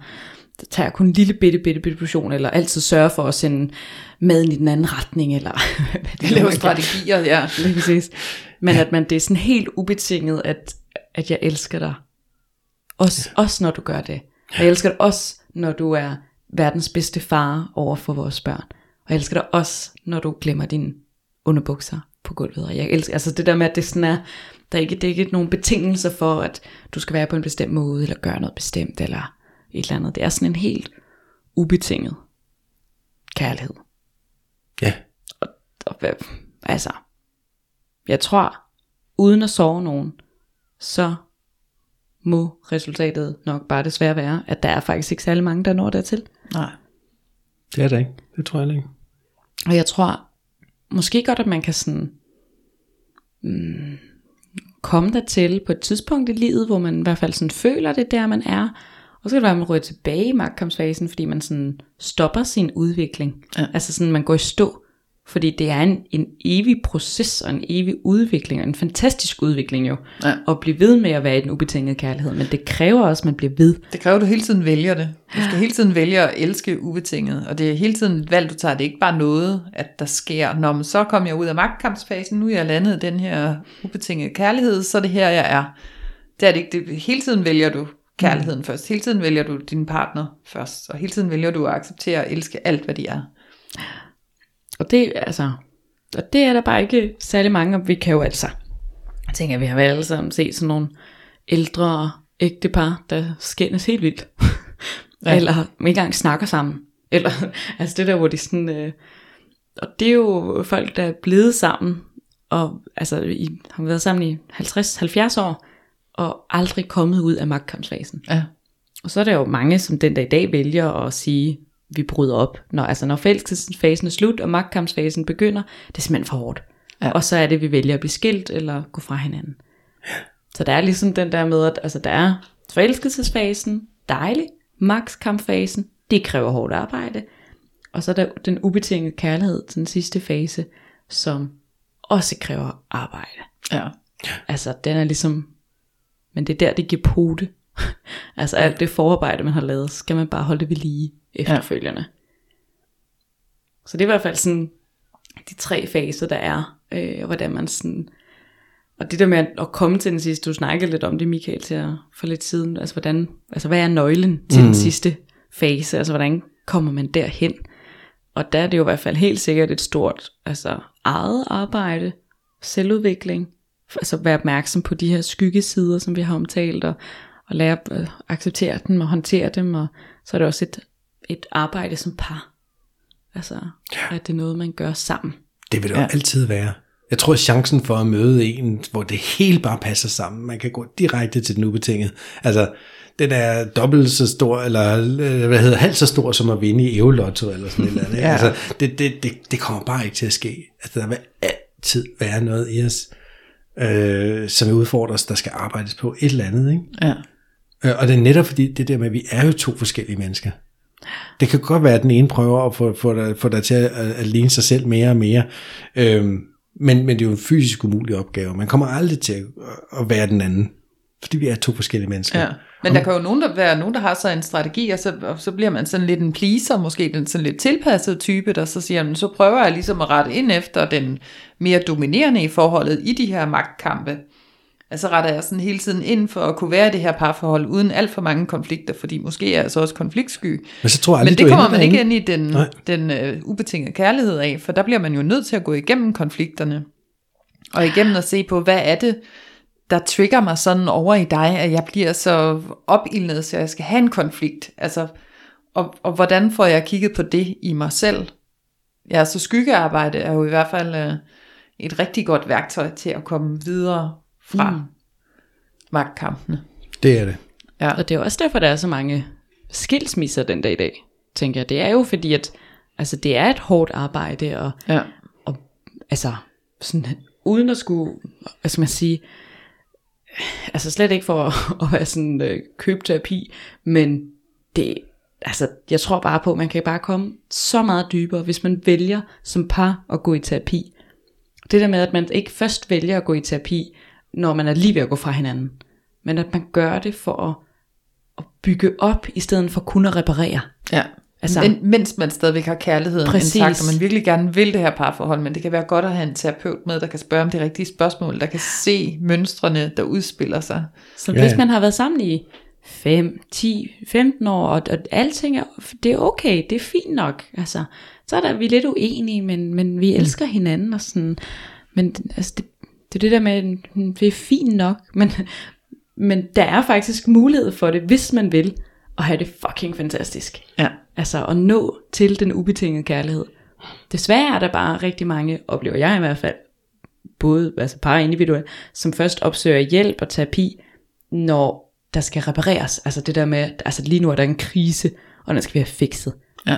tager kun en lille bitte portion, eller altid sørger for at sende maden i den anden retning, eller det laver strategier, ja, lige præcis. Men at det er sådan helt ubetinget, at jeg elsker dig. Også når du gør det. Og jeg elsker dig også, når du er verdens bedste far over for vores børn. Og jeg elsker dig også, når du glemmer dine underbukser på gulvet. Og jeg elsker, altså det der med, at det sådan er, der er ikke nogen betingelser for, at du skal være på en bestemt måde, eller gøre noget bestemt, eller et eller andet. Det er sådan en helt ubetinget kærlighed. Ja. Altså, jeg tror, uden at sove nogen, så må resultatet nok bare desværre være, at der er faktisk ikke særlig mange, der når dertil. Nej. Det er det ikke. Det tror jeg ikke. Og jeg tror måske godt, at man kan sådan komme dertil på et tidspunkt i livet, hvor man i hvert fald sådan føler det der, man er. Og så kan det være, at man ryger tilbage i magtkampsfasen, fordi man sådan stopper sin udvikling. Ja. Altså sådan, man går i stå. Fordi det er en evig proces, og en evig udvikling, og en fantastisk udvikling jo. Ja. At blive ved med at være i den ubetingede kærlighed. Men det kræver også, at man bliver ved. Det kræver, at du hele tiden vælger det. Du skal hele tiden vælge at elske ubetinget. Og det er hele tiden et valg, du tager. Det er ikke bare noget, at der sker. Nå, men så kom jeg ud af magtkampsfasen. Nu er jeg landet den her ubetingede kærlighed. Så det her, jeg er. Det er det ikke. Det, hele tiden vælger du kærligheden først. Hele tiden vælger du din partner først, og hele tiden vælger du at acceptere og elske alt, hvad de er. Og det, altså, og det er der bare ikke særlig mange, og vi kan jo altså, jeg tænker, at vi har alle sammen set sådan nogle ældre ægtepar, der skændes helt vildt. Ja. Eller ikke engang snakker sammen. Eller, altså det der, hvor de sådan... og det er jo folk, der er blevet sammen, og altså har været sammen i 50-70 år, og aldrig kommet ud af magtkampsfasen. Ja. Og så er der jo mange, som den dag i dag vælger at sige, vi bryder op. Når forelskelsesfasen er slut, og magtkampsfasen begynder, det er simpelthen for hårdt. Ja. Og så er det, vi vælger at blive skilt, eller gå fra hinanden. Ja. Så der er ligesom den der med, at altså, der er forelskelsesfasen, dejlig, magtkampsfasen, det kræver hårdt arbejde. Og så er der den ubetingede kærlighed, den sidste fase, som også kræver arbejde. Ja. Altså den er ligesom, men det er der det giver pote. Altså alt det forarbejde man har lavet, skal man bare holde det ved lige efterfølgende. Ja. Så det er i hvert fald sådan de tre faser der er, hvordan man sådan. Og det der med at komme til den sidste, du snakkede lidt om det, Michael, til for lidt siden. Altså hvordan, altså hvad er nøglen til den sidste fase? Altså hvordan kommer man derhen? Og der er det jo i hvert fald helt sikkert et stort altså eget arbejde, selvudvikling, altså være opmærksom på de her skyggesider, som vi har omtalt, og lære at acceptere dem og håndtere dem, og så er det også et arbejde som par. Altså, at det er noget, man gør sammen. Det vil det jo altid være. Jeg tror, chancen for at møde en, hvor det hele bare passer sammen, man kan gå direkte til den ubetingede. Altså, den er dobbelt så stor, eller halvt så stor, som at vinde i Evolotto, eller sådan et eller andet. Ja. Altså, det kommer bare ikke til at ske. Altså, der vil altid være noget i os, som udfordres, der skal arbejdes på et eller andet, ikke? Ja. Og det er netop fordi, det der med, at vi er jo to forskellige mennesker. Det kan godt være, at den ene prøver at få dig til at ligne sig selv mere og mere, men det er jo en fysisk umulig opgave. Man kommer aldrig til at være den anden, fordi vi er to forskellige mennesker. Ja. Men der kan jo være nogen, der har så en strategi, og så bliver man sådan lidt en pleaser, måske den sådan lidt tilpassede type, der så siger, så prøver jeg ligesom at rette ind efter den mere dominerende i forholdet i de her magtkampe. Altså retter jeg sådan hele tiden ind for at kunne være i det her parforhold, uden alt for mange konflikter, fordi måske er jeg så også konfliktsky. Men det kommer man ikke ind i den ubetingede kærlighed af, for der bliver man jo nødt til at gå igennem konflikterne, og igennem at se på, hvad er det, der trigger mig sådan over i dig, at jeg bliver så opildnet, så jeg skal have en konflikt. Altså, og hvordan får jeg kigget på det i mig selv? Ja, så skyggearbejde er jo i hvert fald et rigtig godt værktøj til at komme videre fra magtkampene. Det er det. Ja. Og det er også derfor, der er så mange skilsmisser den dag i dag, tænker jeg. Det er jo fordi, at altså, det er et hårdt arbejde, og altså, sådan, uden at skulle, hvad skal man sige, altså slet ikke for at være sådan købterapi, men det, altså jeg tror bare på, at man kan bare komme så meget dybere, hvis man vælger som par at gå i terapi. Det der med, at man ikke først vælger at gå i terapi, når man er lige ved at gå fra hinanden, men at man gør det for at bygge op, i stedet for kun at reparere. Ja. Altså, mens man stadigvæk har kærligheden intakt, og man virkelig gerne vil det her parforhold, men det kan være godt at have en terapeut med, der kan spørge om de rigtige spørgsmål, der kan se mønstrene, der udspiller sig. Så hvis man har været sammen i 5, 10, 15 år, og alting, det er okay, det er fint nok. Altså, så er der, vi er lidt uenige, men vi elsker hinanden. Og sådan. Men altså, det er det der med, det er fint nok, men der er faktisk mulighed for det, hvis man vil, og have det fucking fantastisk. Ja. Altså at nå til den ubetingede kærlighed. Desværre er der bare rigtig mange, oplever jeg i hvert fald, både altså par individuelt, som først opsøger hjælp og terapi, når der skal repareres. Altså det der med, altså lige nu er der en krise, og den skal vi have fikset. Ja.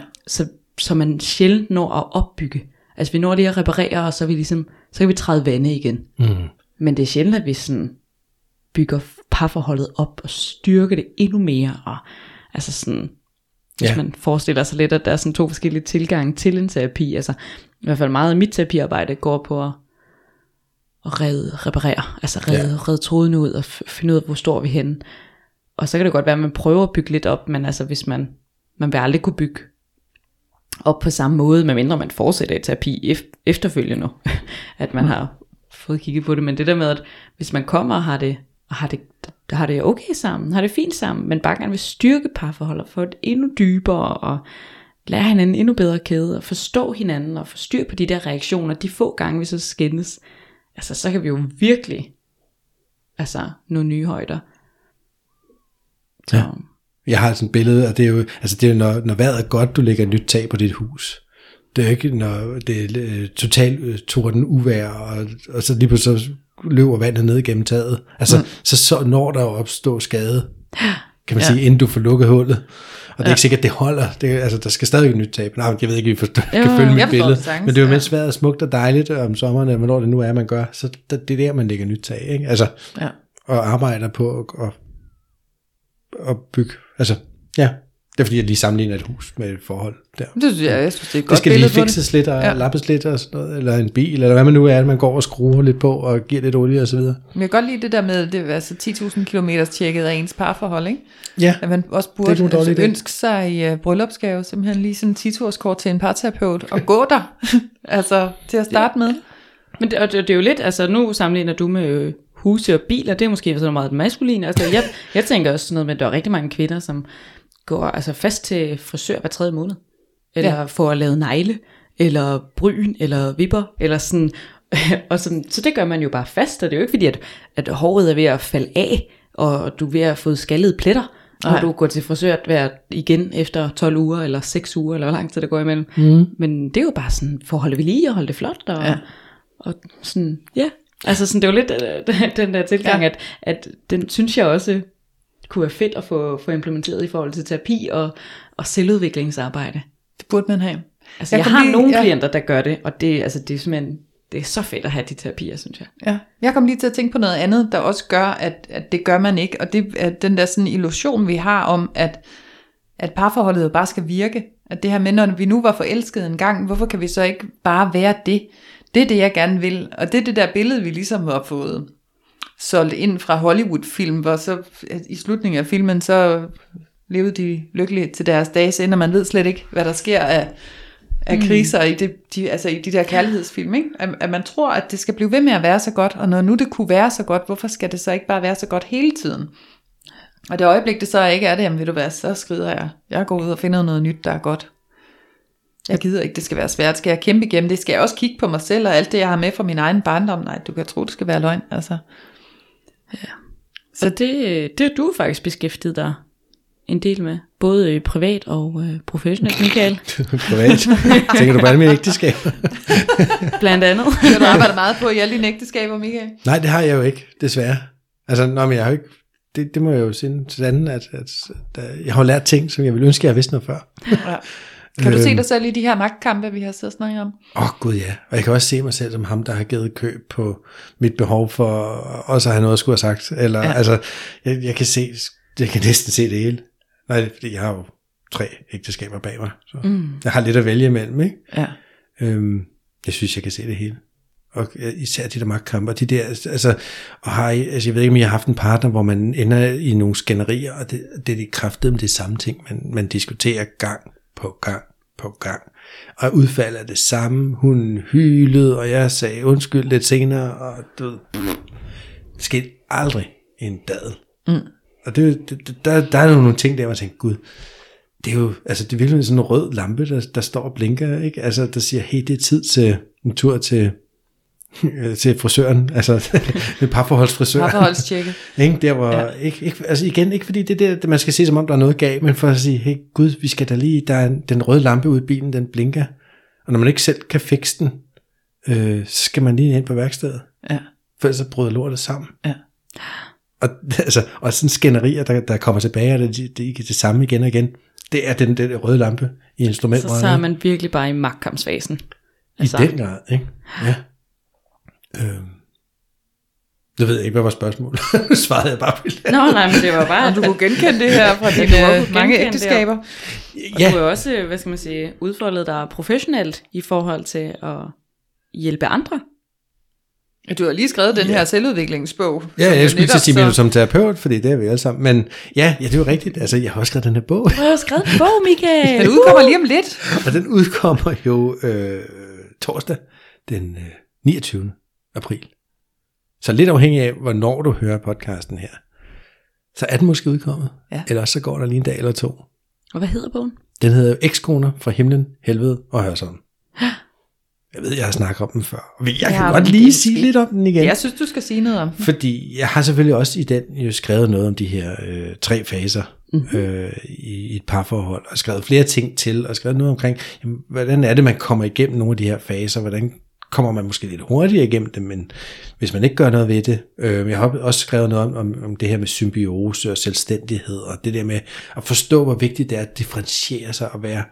Så man sjældent når at opbygge. Altså vi når lige at reparere, og så er vi ligesom, så kan vi træde vande igen. Men det er sjældent, at vi sådan bygger parforholdet op og styrker det endnu mere. Og altså sådan, hvis man forestiller sig lidt, at der er sådan to forskellige tilgange til en terapi. Altså i hvert fald meget af mit terapiarbejde går på at reparere. Altså redde tråden ud og finde ud af, hvor står vi henne. Og så kan det godt være, at man prøver at bygge lidt op, men altså hvis man vil aldrig kunne bygge op på samme måde, medmindre man fortsætter i terapi efterfølgende, at man har fået kigget på det. Men det der med, at hvis man kommer og har det og har det okay sammen, har det fint sammen, men bare gerne vil styrke parforhold og få det endnu dybere og lære hinanden endnu bedre kæde og forstå hinanden og få styr på de der reaktioner, de få gange vi så skændes, altså så kan vi jo virkelig nå nye højder. Så. Ja. Jeg har sådan et billede, og det er jo, når vejret er godt, du lægger et nyt tag på dit hus. Det er ikke, når det er totalt torden uvejr, og så lige pludselig så løber vandet ned gennem taget. Altså, så når der opstår skade, kan man sige, inden du får lukket hullet. Og det er ikke sikkert, at det holder. Der skal stadig et nyt tag. Nej, jeg ved ikke, om I kan følge mit billede. Men det er jo mens vejret er smukt og dejligt om sommeren, eller hvornår det nu er, man gør. Så det er der, man lægger nyt tag, ikke? Altså, og arbejder på at bygge. Altså, ja. Det er fordi, jeg lige sammenligner et hus med et forhold der. Jeg synes, det er et godt billede på det. Det skal lige fikses lidt og lappes lidt og sådan noget, eller en bil, eller hvad man nu er, at man går og skruer lidt på og giver lidt olie og så videre. Men jeg kan godt lide det der med, det er altså 10.000 km tjekket af ens parforhold, ikke? Ja, at man også burde ønske sig i bryllupsgave, simpelthen lige sådan 10-turskort til en parterapeut, og gå der, til at starte med. Men det er jo lidt, nu sammenligner du med huse og biler, det er måske sådan meget maskulin. Jeg tænker også sådan noget med, at der er rigtig mange kvinder, som går fast til frisør hver 3. måned, eller får lavet negle, eller bryn, eller vipper, eller sådan, og sådan, så det gør man jo bare fast, og det er jo ikke fordi, at håret er ved at falde af, og du er ved at få skaldede pletter, når du går til frisør igen efter 12 uger, eller 6 uger, eller hvor lang tid det går imellem, men det er jo bare sådan, for at holde ved lige, og holde det flot, og sådan, det er jo lidt den der tilgang, at den synes jeg også, kunne være fedt at få implementeret i forhold til terapi og selvudviklingsarbejde. Det burde man have. Jeg har nogle klienter, der gør det, og det er simpelthen, det er så fedt at have de terapier, synes jeg. Ja. Jeg kom lige til at tænke på noget andet, der også gør, at det gør man ikke, og det er den der sådan illusion, vi har om, at parforholdet jo bare skal virke. At det her med, når vi nu var forelskede en gang, hvorfor kan vi så ikke bare være det? Det er det, jeg gerne vil, og det er det der billede, vi ligesom har fået solgt ind fra Hollywood-film, hvor så i slutningen af filmen, så levede de lykkeligt til deres dages ende, og man ved slet ikke, hvad der sker af kriser i i de der kærlighedsfilm, ikke? At man tror, at det skal blive ved med at være så godt, og når nu det kunne være så godt, hvorfor skal det så ikke bare være så godt hele tiden? Og det øjeblik, det så ikke er det, jamen ved du hvad, så skrider jeg. Jeg går ud og finder noget nyt, der er godt. Jeg gider ikke, det skal være svært. Skal jeg kæmpe igennem det? Skal jeg også kigge på mig selv og alt det, jeg har med fra min egen barndom? Nej, du kan tro, det skal være løgn, Ja. Så det er du faktisk beskæftiget dig en del med, både privat og professionelt, Michael. Privat? Tænker du på alle mine ægteskaber? Blandt andet. Har du arbejdet meget på i alle dine ægteskaber, Michael? Nej, det har jeg jo ikke, desværre. Men jeg har jo ikke, det må jeg jo sige til anden, at jeg har lært ting, som jeg ville ønske, jeg havde vidst noget før. Ja. Kan du se dig selv i de her magtkampe, vi har siddet og snakket om? Gud ja. Og jeg kan også se mig selv som ham, der har givet køb på mit behov for også at have noget at skulle have sagt. Eller, jeg kan næsten se det hele. Nej, fordi jeg har jo 3 ægteskaber bag mig. Så jeg har lidt at vælge imellem, ikke? Ja. Jeg synes, jeg kan se det hele. Og især de der magtkampe. Og de der, jeg ved ikke, om jeg har haft en partner, hvor man ender i nogle skænderier, og det er de kraftedeme, det er samme ting, man diskuterer gang på gang. Og udfaldet er det samme. Hun hylede, og jeg sagde undskyld lidt senere, og det skete aldrig en dadel. Og der er nogle ting der, hvor jeg tænker, gud, det er jo, det er virkelig sådan en rød lampe, der står og blinker, ikke? Der siger, hey, det er tid til en tur til frisøren, en parforholdsfrisør. Parforholdstjekket. Der var ikke fordi det der, man skal se som om der er noget galt, men for at sige, hey gud, vi skal da lige, der er den røde lampe ude i bilen, den blinker, og når man ikke selv kan fikse den, så skal man lige hen på værkstedet, for ellers så bryder lortet sammen. Ja. Og sådan skænderier, der kommer tilbage, og det er det samme igen og igen, det er den røde lampe i instrumentet. Så er man virkelig bare i magtkampsfasen. I den grad, ikke? Ja. Jeg ved ikke, hvad var spørgsmålet. Svarede jeg bare på det. Nå nej, men det var bare, at du kunne genkende det her fra dine mange ægteskaber. Og du er også, hvad skal man sige, udfoldet dig professionelt i forhold til at hjælpe andre. Du har lige skrevet den her selvudviklingsbog. Ja, jeg skulle ikke sige mig som terapeut, fordi det er vi alle sammen. Men det er jo rigtigt. Jeg har også skrevet den her bog. Du har skrevet en bog, Michael. Den udkommer lige om lidt. Og den udkommer jo torsdag den 29. april. Så lidt afhængig af, hvornår du hører podcasten her, så er den måske udkommet. Ja. Eller så går der lige en dag eller to. Og hvad hedder bogen? Den hedder jo Ekskoner fra himlen, helvede og høres om. Jeg ved, jeg har snakket om den før. Jeg kan godt lige sige lidt om den igen. Jeg synes, du skal sige noget om den. Fordi jeg har selvfølgelig også i den jo skrevet noget om de her 3 faser i et parforhold. Og skrevet flere ting til. Og skrevet noget omkring, jamen, hvordan er det, man kommer igennem nogle af de her faser. Hvordan kommer man måske lidt hurtigere igennem det, men hvis man ikke gør noget ved det. Jeg har også skrevet noget om det her med symbiose og selvstændighed. Og det der med at forstå, hvor vigtigt det er at differentiere sig og være...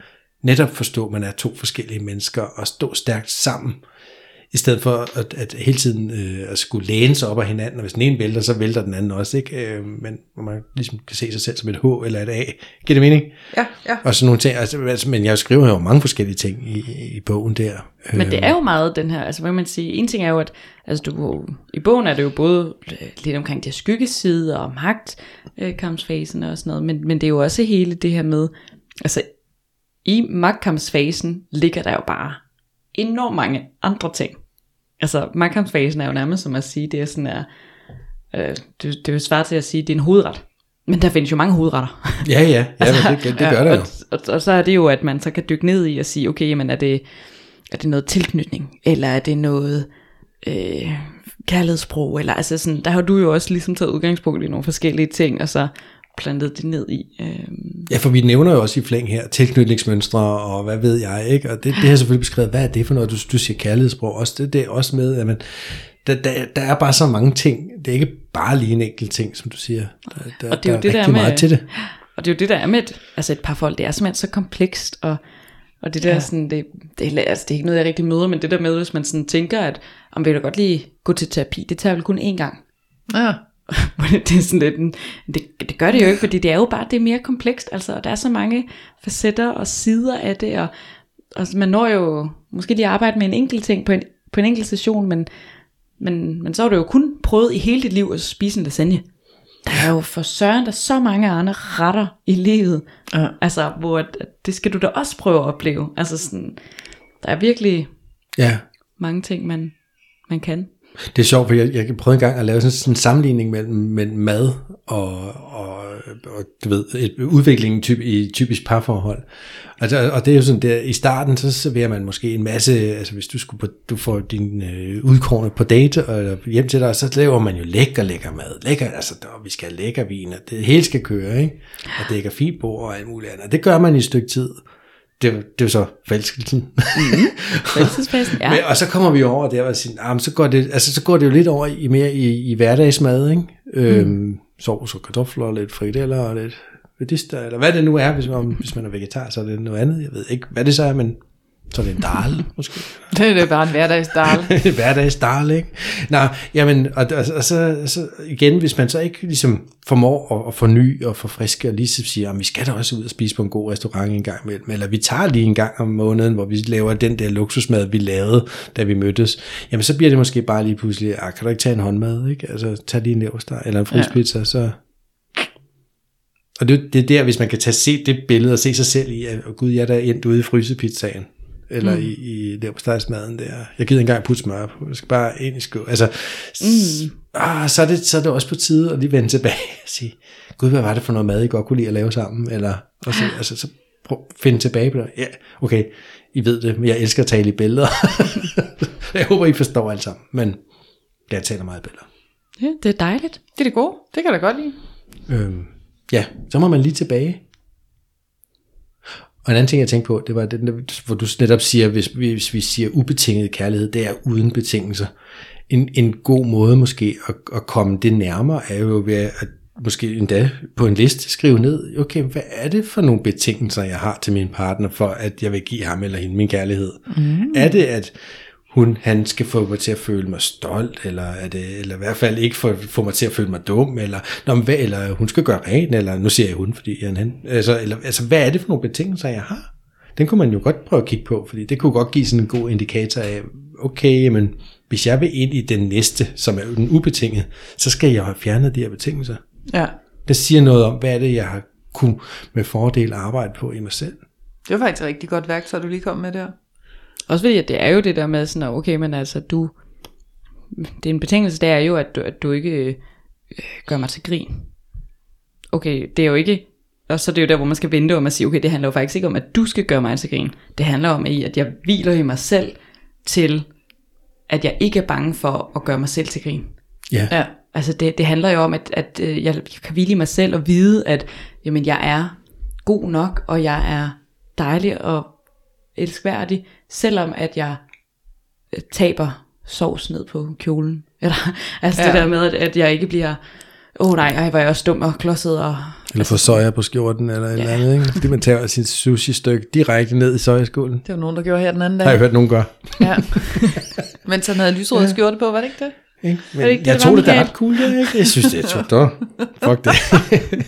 Netop forstå, at man er 2 forskellige mennesker og stå stærkt sammen, i stedet for at hele tiden at skulle læne sig op af hinanden, og hvis den ene vælter, så vælter den anden også, ikke? Men hvor man ligesom kan se sig selv som et H eller et A. Giver det mening? Ja, ja. Og sådan nogle ting. Altså, men jeg skriver jo mange forskellige ting i bogen der. Men det er jo meget den her, altså hvad kan man sige, en ting er jo, at altså, i bogen er det jo både lidt omkring det her skyggeside og magtkampsfasen og sådan noget, men det er jo også hele det her med, altså i magtkampsfasen ligger der jo bare enormt mange andre ting. Altså magtkampsfasen er jo nærmest som at sige, det er sådan her, det er jo svært til at sige, det er en hovedret. Men der findes jo mange hovedretter. Ja, altså, det gør der jo. Og så er det jo, at man så kan dykke ned i og sige, okay, jamen er det noget tilknytning, eller er det noget kærlighedssprog, eller altså sådan, der har du jo også ligesom taget udgangspunkt i nogle forskellige ting, og så plantet det ned i. Ja, for vi nævner jo også i flæng her tilknytningsmønstre og hvad ved jeg, ikke? Og det har jeg selvfølgelig beskrevet, hvad er det for noget, du siger kærlighedssprog også. Det er også med, at man, der er bare så mange ting. Det er ikke bare lige en enkelt ting, som du siger. Og det er jo det, der er med, meget til det. Og det er jo det, der er med et parforhold. Det er simpelthen så komplekst, og det der sådan, det er ikke noget, jeg rigtig møder, men det der med, hvis man sådan tænker, at vil du godt lige gå til terapi, det tager vel kun én gang. Ja. Det er sådan lidt det gør det jo ikke, fordi det er jo bare, det er mere komplekst, altså, og der er så mange facetter og sider af det, og man når jo måske lige arbejde med en enkelt ting på en enkelt session, men så har du jo kun prøvet i hele dit liv at spise en lasagne. Der er jo for søren, der så mange andre retter i livet, altså, hvor det skal du da også prøve at opleve, altså sådan, der er virkelig mange ting man kan. Det er sjovt, for jeg prøvede engang at lave sådan en sammenligning mellem mad og du ved, udviklingen i typisk parforhold. Altså, og det er jo sådan der, i starten, så serverer man måske en masse, altså hvis du får din udkårne på date eller hjem til dig, så laver man jo lækker mad. Lækker, altså vi skal have lækker vin, og det hele skal køre, ikke? Og det er fint bord og alt muligt andet. Det gør man i et stykke tid. Det er så forelskelsen. Forelskelsesfasen, ja. Men, og så kommer vi over der og siger, så går det, altså så går det jo lidt over i mere i hverdagsmad, ikke? Sovs og kartofler, lidt frikadeller og lidt vedister, eller hvad det nu er, hvis man er vegetar, så er det noget andet. Jeg ved ikke, hvad det så er, men så er det en dal, måske. Det er bare en hverdagsdal. Hverdagsdal, ikke? Nå, jamen, og så igen, hvis man så ikke ligesom formår at forny og forfriske, og lige så siger, vi skal da også ud og spise på en god restaurant en gang imellem, eller vi tager lige en gang om måneden, hvor vi laver den der luksusmad, vi lavede, da vi mødtes, jamen så bliver det måske bare lige pludselig, kan du ikke tage en håndmad, ikke? Altså, tag lige en leverpostej eller en fryspizza, så... Og det er der, hvis man kan se det billede og se sig selv i, at gud, jeg er da endt ude i frysepizzaen. Eller i leverpostejsmaden der. Jeg gider engang putte smør på. Jeg skal bare ind i skål. Altså, så er det også på tide at lige vende tilbage og sige, gud, hvad var det for noget mad, I godt kunne lide at lave sammen? Eller, og så, altså, så prøv at finde tilbage på det. Ja, okay, I ved det, men jeg elsker at tale i billeder. Jeg håber, I forstår alt sammen. Men jeg taler meget i billeder. Ja, det er dejligt. Det er det gode. Det kan jeg da godt lide. Ja, så må man lige tilbage. Og en anden ting, jeg tænkte på, det var den der, hvor du netop siger, hvis vi siger ubetinget kærlighed, det er uden betingelser. En god måde måske at komme det nærmere, er jo ved at måske endda på en liste skrive ned, okay, hvad er det for nogle betingelser, jeg har til min partner, for at jeg vil give ham eller hende min kærlighed? Er det, at han skal få mig til at føle mig stolt, eller i hvert fald ikke få mig til at føle mig dum, eller hun skal gøre rent, eller nu siger jeg hun, fordi jeg er en han. Altså, hvad er det for nogle betingelser, jeg har? Den kunne man jo godt prøve at kigge på, fordi det kunne godt give sådan en god indikator af, okay, men hvis jeg vil ind i den næste, som er den ubetinget, så skal jeg have fjernet de her betingelser. Ja. Det siger noget om, hvad er det, jeg har kunne med fordel arbejde på i mig selv. Det var faktisk et rigtig godt værktøj, du lige kom med der. Også fordi, at det er jo det der med sådan, okay, men altså, du det er en betingelse, der er jo, at du ikke gør mig til grin. Okay, det er jo ikke... Og så er det jo der, hvor man skal vente om at sige, okay, det handler jo faktisk ikke om, at du skal gøre mig til grin. Det handler om, at jeg hviler i mig selv til, at jeg ikke er bange for at gøre mig selv til grin. Yeah. Ja. Altså det handler jo om, at jeg kan hvile i mig selv og vide, at jamen, jeg er god nok, og jeg er dejlig og elskværdig, selvom at jeg taber sovs ned på kjolen. Altså ja. Det der med, at jeg ikke bliver... nej, var jeg også dum og klodset og... Eller få soja på skjorten, eller et eller andet, ikke? Fordi man tager sin sushi-stykke direkte ned i sojaskålen. Det var nogen, der gjorde her den anden dag. Har jeg hørt, nogen gør. Ja. Men så havde lyserød skjorte på, var det ikke det? Ikke? Men det ikke det, jeg tog det da ret cool, ikke? Jeg synes, det er tog fuck det.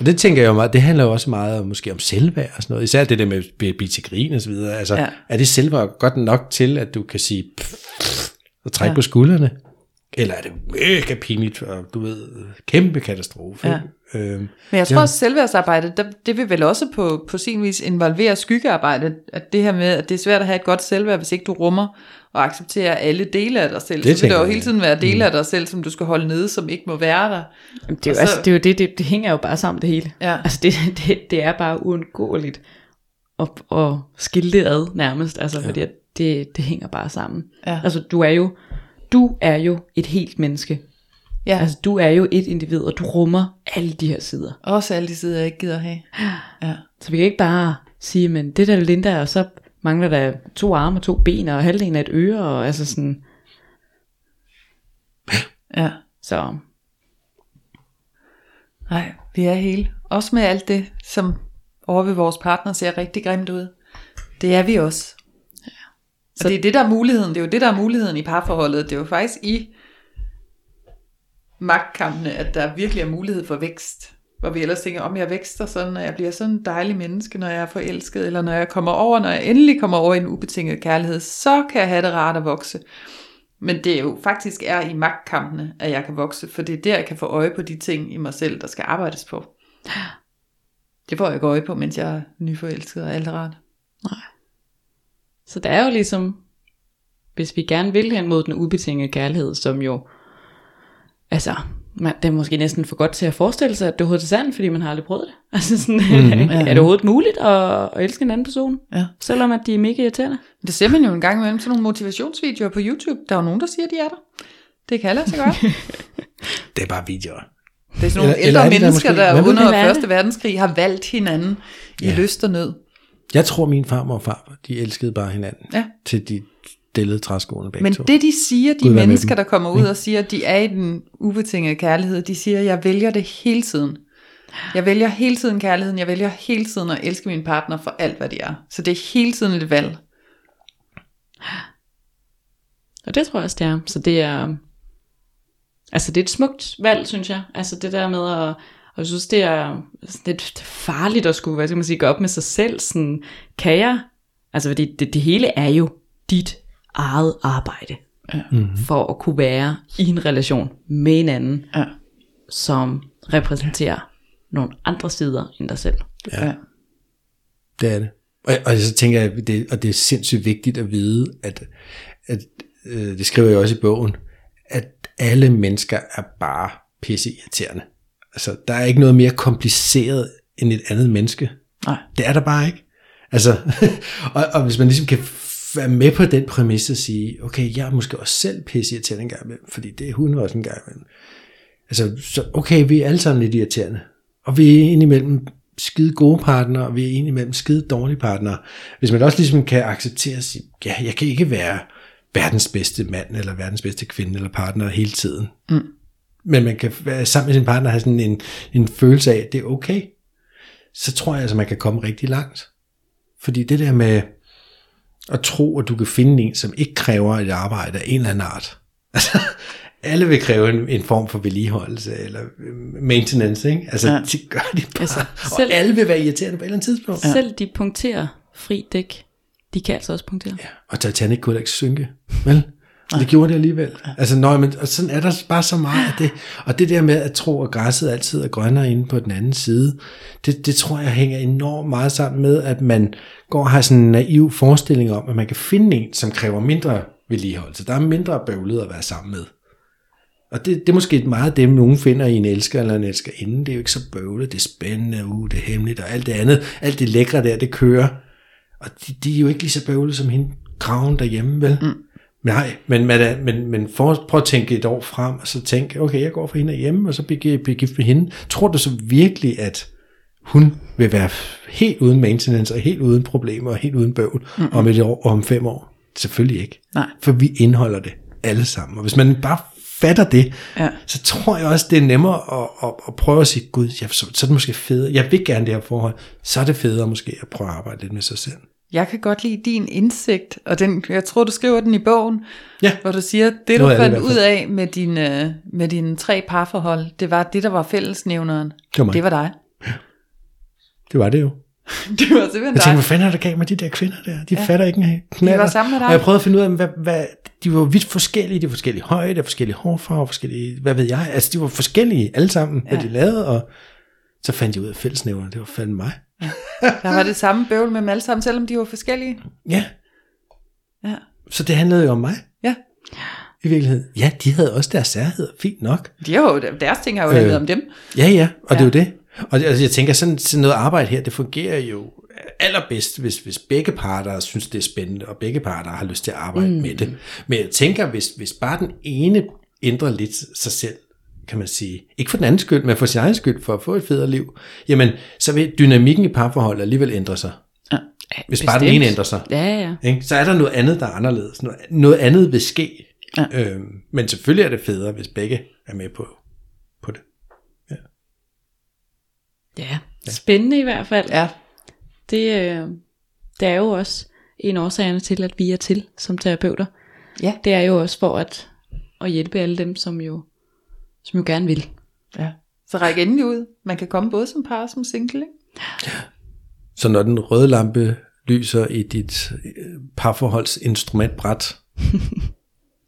Og det tænker jeg jo meget, det handler jo også meget om, måske om selvværd og sådan noget. Især det der med at blive til grin og så videre. Altså, er det selvværd godt nok til, at du kan sige... og trække på skuldrene? Eller er det mega pinligt, og du ved, kæmpe katastrofe. Ja. Men jeg tror også, selvværdsarbejde, det vil vel også på sin vis involvere skyggearbejde, at det her med, at det er svært at have et godt selvværd, hvis ikke du rummer og accepterer alle dele af dig selv. Det så vil der jo hele tiden være dele af dig selv, som du skal holde nede, som ikke må være der. Det er jo, så, altså, det, er jo det hænger jo bare sammen det hele. Ja. Altså det er bare uundgåeligt at skille det ad nærmest, altså fordi det hænger bare sammen. Ja. Altså du er jo et helt menneske. Ja. Altså du er jo et individ, og du rummer alle de her sider. Også alle de sider, jeg ikke gider have. Ja. Så vi kan ikke bare sige, men det der Linda, og så mangler der 2 arme og 2 ben, og halvdelen af et øre, og altså sådan. Ja. Så. Nej, vi er hele. Også med alt det, som over ved vores partner ser rigtig grimt ud. Det er vi også. Så det er det, der er muligheden. Det er jo det, der er muligheden i parforholdet. Det er jo faktisk i magtkampene, at der virkelig er mulighed for vækst. Hvor vi ellers tænker, om jeg vækster sådan, og jeg bliver sådan en dejlig menneske, når jeg er forelsket, eller når jeg endelig kommer over i en ubetinget kærlighed, så kan jeg have det rart at vokse. Men det er jo faktisk i magtkampene, at jeg kan vokse, for det er der, jeg kan få øje på de ting i mig selv, der skal arbejdes på. Det får jeg ikke øje på, mens jeg er nyforelsket og alt er rart. Nej. Så der er jo ligesom, hvis vi gerne vil hen mod den ubetingede kærlighed, som jo, altså, det er måske næsten for godt til at forestille sig, at det overhovedet er sandt, fordi man har aldrig prøvet det. Altså sådan, er det overhovedet muligt at elske en anden person, selvom at de er mega irriterende? Det ser man jo en gang imellem, sådan nogle motivationsvideoer på YouTube, der er jo nogen, der siger, at de er der. Det kan lade sig gøre. Det er bare videoer. Det er sådan nogle ældre mennesker, der under 1. verdenskrig har valgt hinanden i lyst og nød. Jeg tror, min farmor og farfar, de elskede bare hinanden, til de dællede træskoene begge to. Men det, de siger, de mennesker, der kommer ud og siger, at de er i den ubetingede kærlighed, de siger, at jeg vælger det hele tiden. Jeg vælger hele tiden kærligheden, jeg vælger hele tiden at elske min partner for alt, hvad de er. Så det er hele tiden et valg. Og det tror jeg også, det er. Så det er, altså det er et smukt valg, synes jeg. Altså det der med at... Og jeg synes, det er lidt farligt at skulle, hvad skal man sige, gå op med sig selv. Sådan, kan jeg? Altså, fordi det hele er jo dit eget arbejde. For at kunne være i en relation med en anden, som repræsenterer nogle andre sider end dig selv. Ja, det er det. Og så tænker jeg, og det er sindssygt vigtigt at vide, at det skriver jeg også i bogen, at alle mennesker er bare pisseirriterende. Altså, der er ikke noget mere kompliceret end et andet menneske. Nej. Det er der bare ikke. Altså, og hvis man ligesom kan være med på den præmis og sige, okay, jeg er måske også selv pisseirriterende en gang imellem, fordi det er hun også en gang imellem. Altså, så okay, vi er alle sammen lidt irriterende. Og vi er indimellem skide gode partnere, og vi er indimellem skide dårlige partnere. Hvis man også ligesom kan acceptere at sige, ja, jeg kan ikke være verdens bedste mand, eller verdens bedste kvinde, eller partner hele tiden. Mm. Men man kan være sammen med sin partner og have sådan en følelse af, at det er okay. Så tror jeg altså, man kan komme rigtig langt. Fordi det der med at tro, at du kan finde en, som ikke kræver et arbejde af en eller anden art. Altså, alle vil kræve en form for vedligeholdelse eller maintenance, ikke? Altså, det gør de bare. Altså, selv, og alle vil være irriterende på et eller andet tidspunkt. Selv de punkterer fri dæk, de kan altså også punktere. Ja, og Titanic kunne da ikke synke, vel? Og det gjorde det alligevel. Altså, men og sådan er der bare så meget af det. Og det der med at tro, at græsset altid er grønnere inde på den anden side, det tror jeg hænger enormt meget sammen med, at man går og har sådan en naiv forestilling om, at man kan finde en, som kræver mindre vedligeholdelse. Der er mindre bøvlet at være sammen med. Og det er måske meget dem, nogen finder i en elsker eller en elskerinde. Det er jo ikke så bøvlet, det er spændende, det er hemmeligt og alt det andet. Alt det lækre der, det kører. Og de er jo ikke lige så bøvlet som hende kraven derhjemme, vel? Mm. Nej, men prøv at tænke et år frem, og så tænke, okay, jeg går for hende hjemme, og så bliver gift med hende. Tror du så virkelig, at hun vil være helt uden maintenance, og helt uden problemer, og helt uden bøvl om et år, og om 5 år? Selvfølgelig ikke. Nej. For vi indeholder det alle sammen. Og hvis man bare fatter det, så tror jeg også, det er nemmere at prøve at sige, gud, så er det måske federe. Jeg vil gerne det her forhold. Så er det federe måske at prøve at arbejde lidt med sig selv. Jeg kan godt lide din indsigt, og den, jeg tror, du skriver den i bogen, hvor du siger, det du fandt ud af med dine 3 parforhold, det var det, der var fællesnævneren. Det var dig. Ja. Det var det jo. Det var simpelthen dig. Jeg tænkte, hvad fanden er der galt med de der kvinder der? De fatter ikke en knaller. De var sammen med dig. Og jeg prøvede at finde ud af, hvad, de var vidt forskellige, de var forskellige højde, forskellige hårfarver, forskellige, hvad ved jeg. Altså, de var forskellige alle sammen, hvad de lavede, og så fandt jeg ud af fællesnævneren, det var fandme mig. Ja. Der var det samme bøvl med dem alle sammen, selvom de var forskellige. Ja. Så det handlede jo om mig. Ja. I virkeligheden. Ja, de havde også deres særheder. Fint nok. Deres ting har jo handlet om dem. Ja, og det er jo det. Og jeg tænker, sådan noget arbejde her, det fungerer jo allerbedst, hvis begge parter synes, det er spændende, og begge parter har lyst til at arbejde med det. Men jeg tænker, hvis bare den ene ændrer lidt sig selv, kan man sige, ikke for den anden skyld, men for sin egen skyld, for at få et federe liv, jamen, så vil dynamikken i parforholdet alligevel ændre sig. Hvis bare den ene ændrer sig. Ja. Ikke? Så er der noget andet, der er anderledes. Noget andet vil ske. Ja. Men selvfølgelig er det federe, hvis begge er med på det. Ja, spændende i hvert fald. Ja. Det er jo også en årsagerne til, at vi er til som terapeuter. Ja. Det er jo også for at hjælpe alle dem, som jo gerne vil. Ja. Så række endelig ud. Man kan komme både som par og som single, ikke? Ja. Så når den røde lampe lyser i dit parforholdsinstrumentbræt,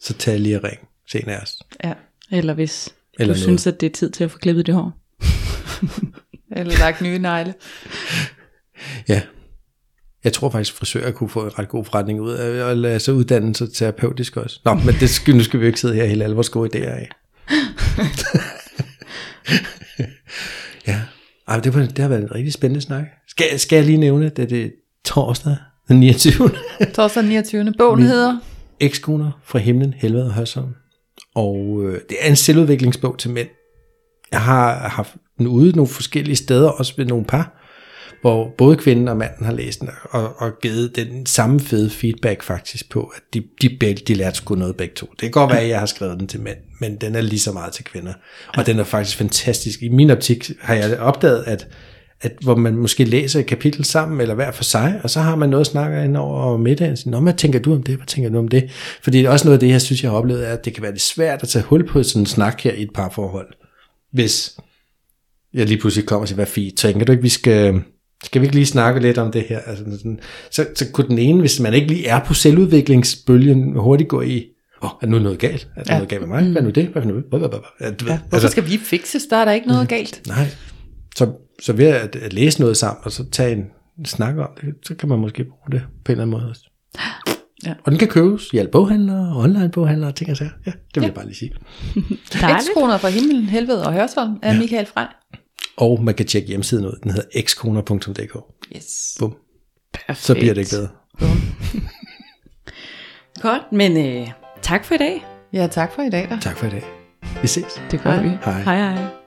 så tag lige og ring. Se nærmest. Ja. Eller hvis du synes, at det er tid til at få klippet det hår. Eller lagt nye negle. Ja. Jeg tror faktisk, frisører kunne få en ret god forretning ud af at lade sig uddanne sig terapeutisk også. Nå, men nu skal vi ikke sidde her hele alvors gode idéer af. Ja. Ej, det har været en rigtig spændende snak. Skal jeg lige nævne, at det er torsdag den 29. Torsdag den 29. Bogen hedder Ekskoner fra himlen, helvede og høres om. Og det er en selvudviklingsbog til mænd. Jeg har haft den ude nogle forskellige steder, også ved nogle par, hvor både kvinden og manden har læst den, og givet den samme fede feedback faktisk på, at de lærte sgu noget begge to. Det kan godt være, at jeg har skrevet den til mænd, men den er lige så meget til kvinder. Og den er faktisk fantastisk. I min optik har jeg opdaget, at hvor man måske læser et kapitel sammen, eller hver for sig, og så har man noget at snakke ind over middagen. Nå, hvad tænker du om det? Hvad tænker du om det? Fordi det er også noget af det, jeg synes, jeg har oplevet, er, at det kan være lidt svært at tage hul på sådan en snak her i et parforhold. Hvis jeg lige pludselig kommer og siger, hvad fint, tænker du ikke, skal vi ikke lige snakke lidt om det her? Altså, så kunne den ene, hvis man ikke lige er på selvudviklingsbølgen, hurtigt gå i, er nu noget galt? Er der noget galt med mig? Hvad er nu det? Hvad er nu det? Hvorfor skal vi fikses? Der er der ikke noget galt. Nej. Så ved at læse noget sammen, og så tage en snak om det, så kan man måske bruge det på en eller anden måde også. Ja. Og den kan købes i alle boghandlere, online-boghandlere og ting og sager. Ja, det vil jeg bare lige sige. Ekskoner fra himlen, helvede og høres om af Michael Frey. Og man kan tjekke hjemmesiden ud. Den hedder xkoner.dk. Yes. Bum. Perfekt. Så bliver det ikke bedre. Godt, men tak for i dag. Ja, tak for i dag. Vi ses. Det gør vi. Hej. Hej.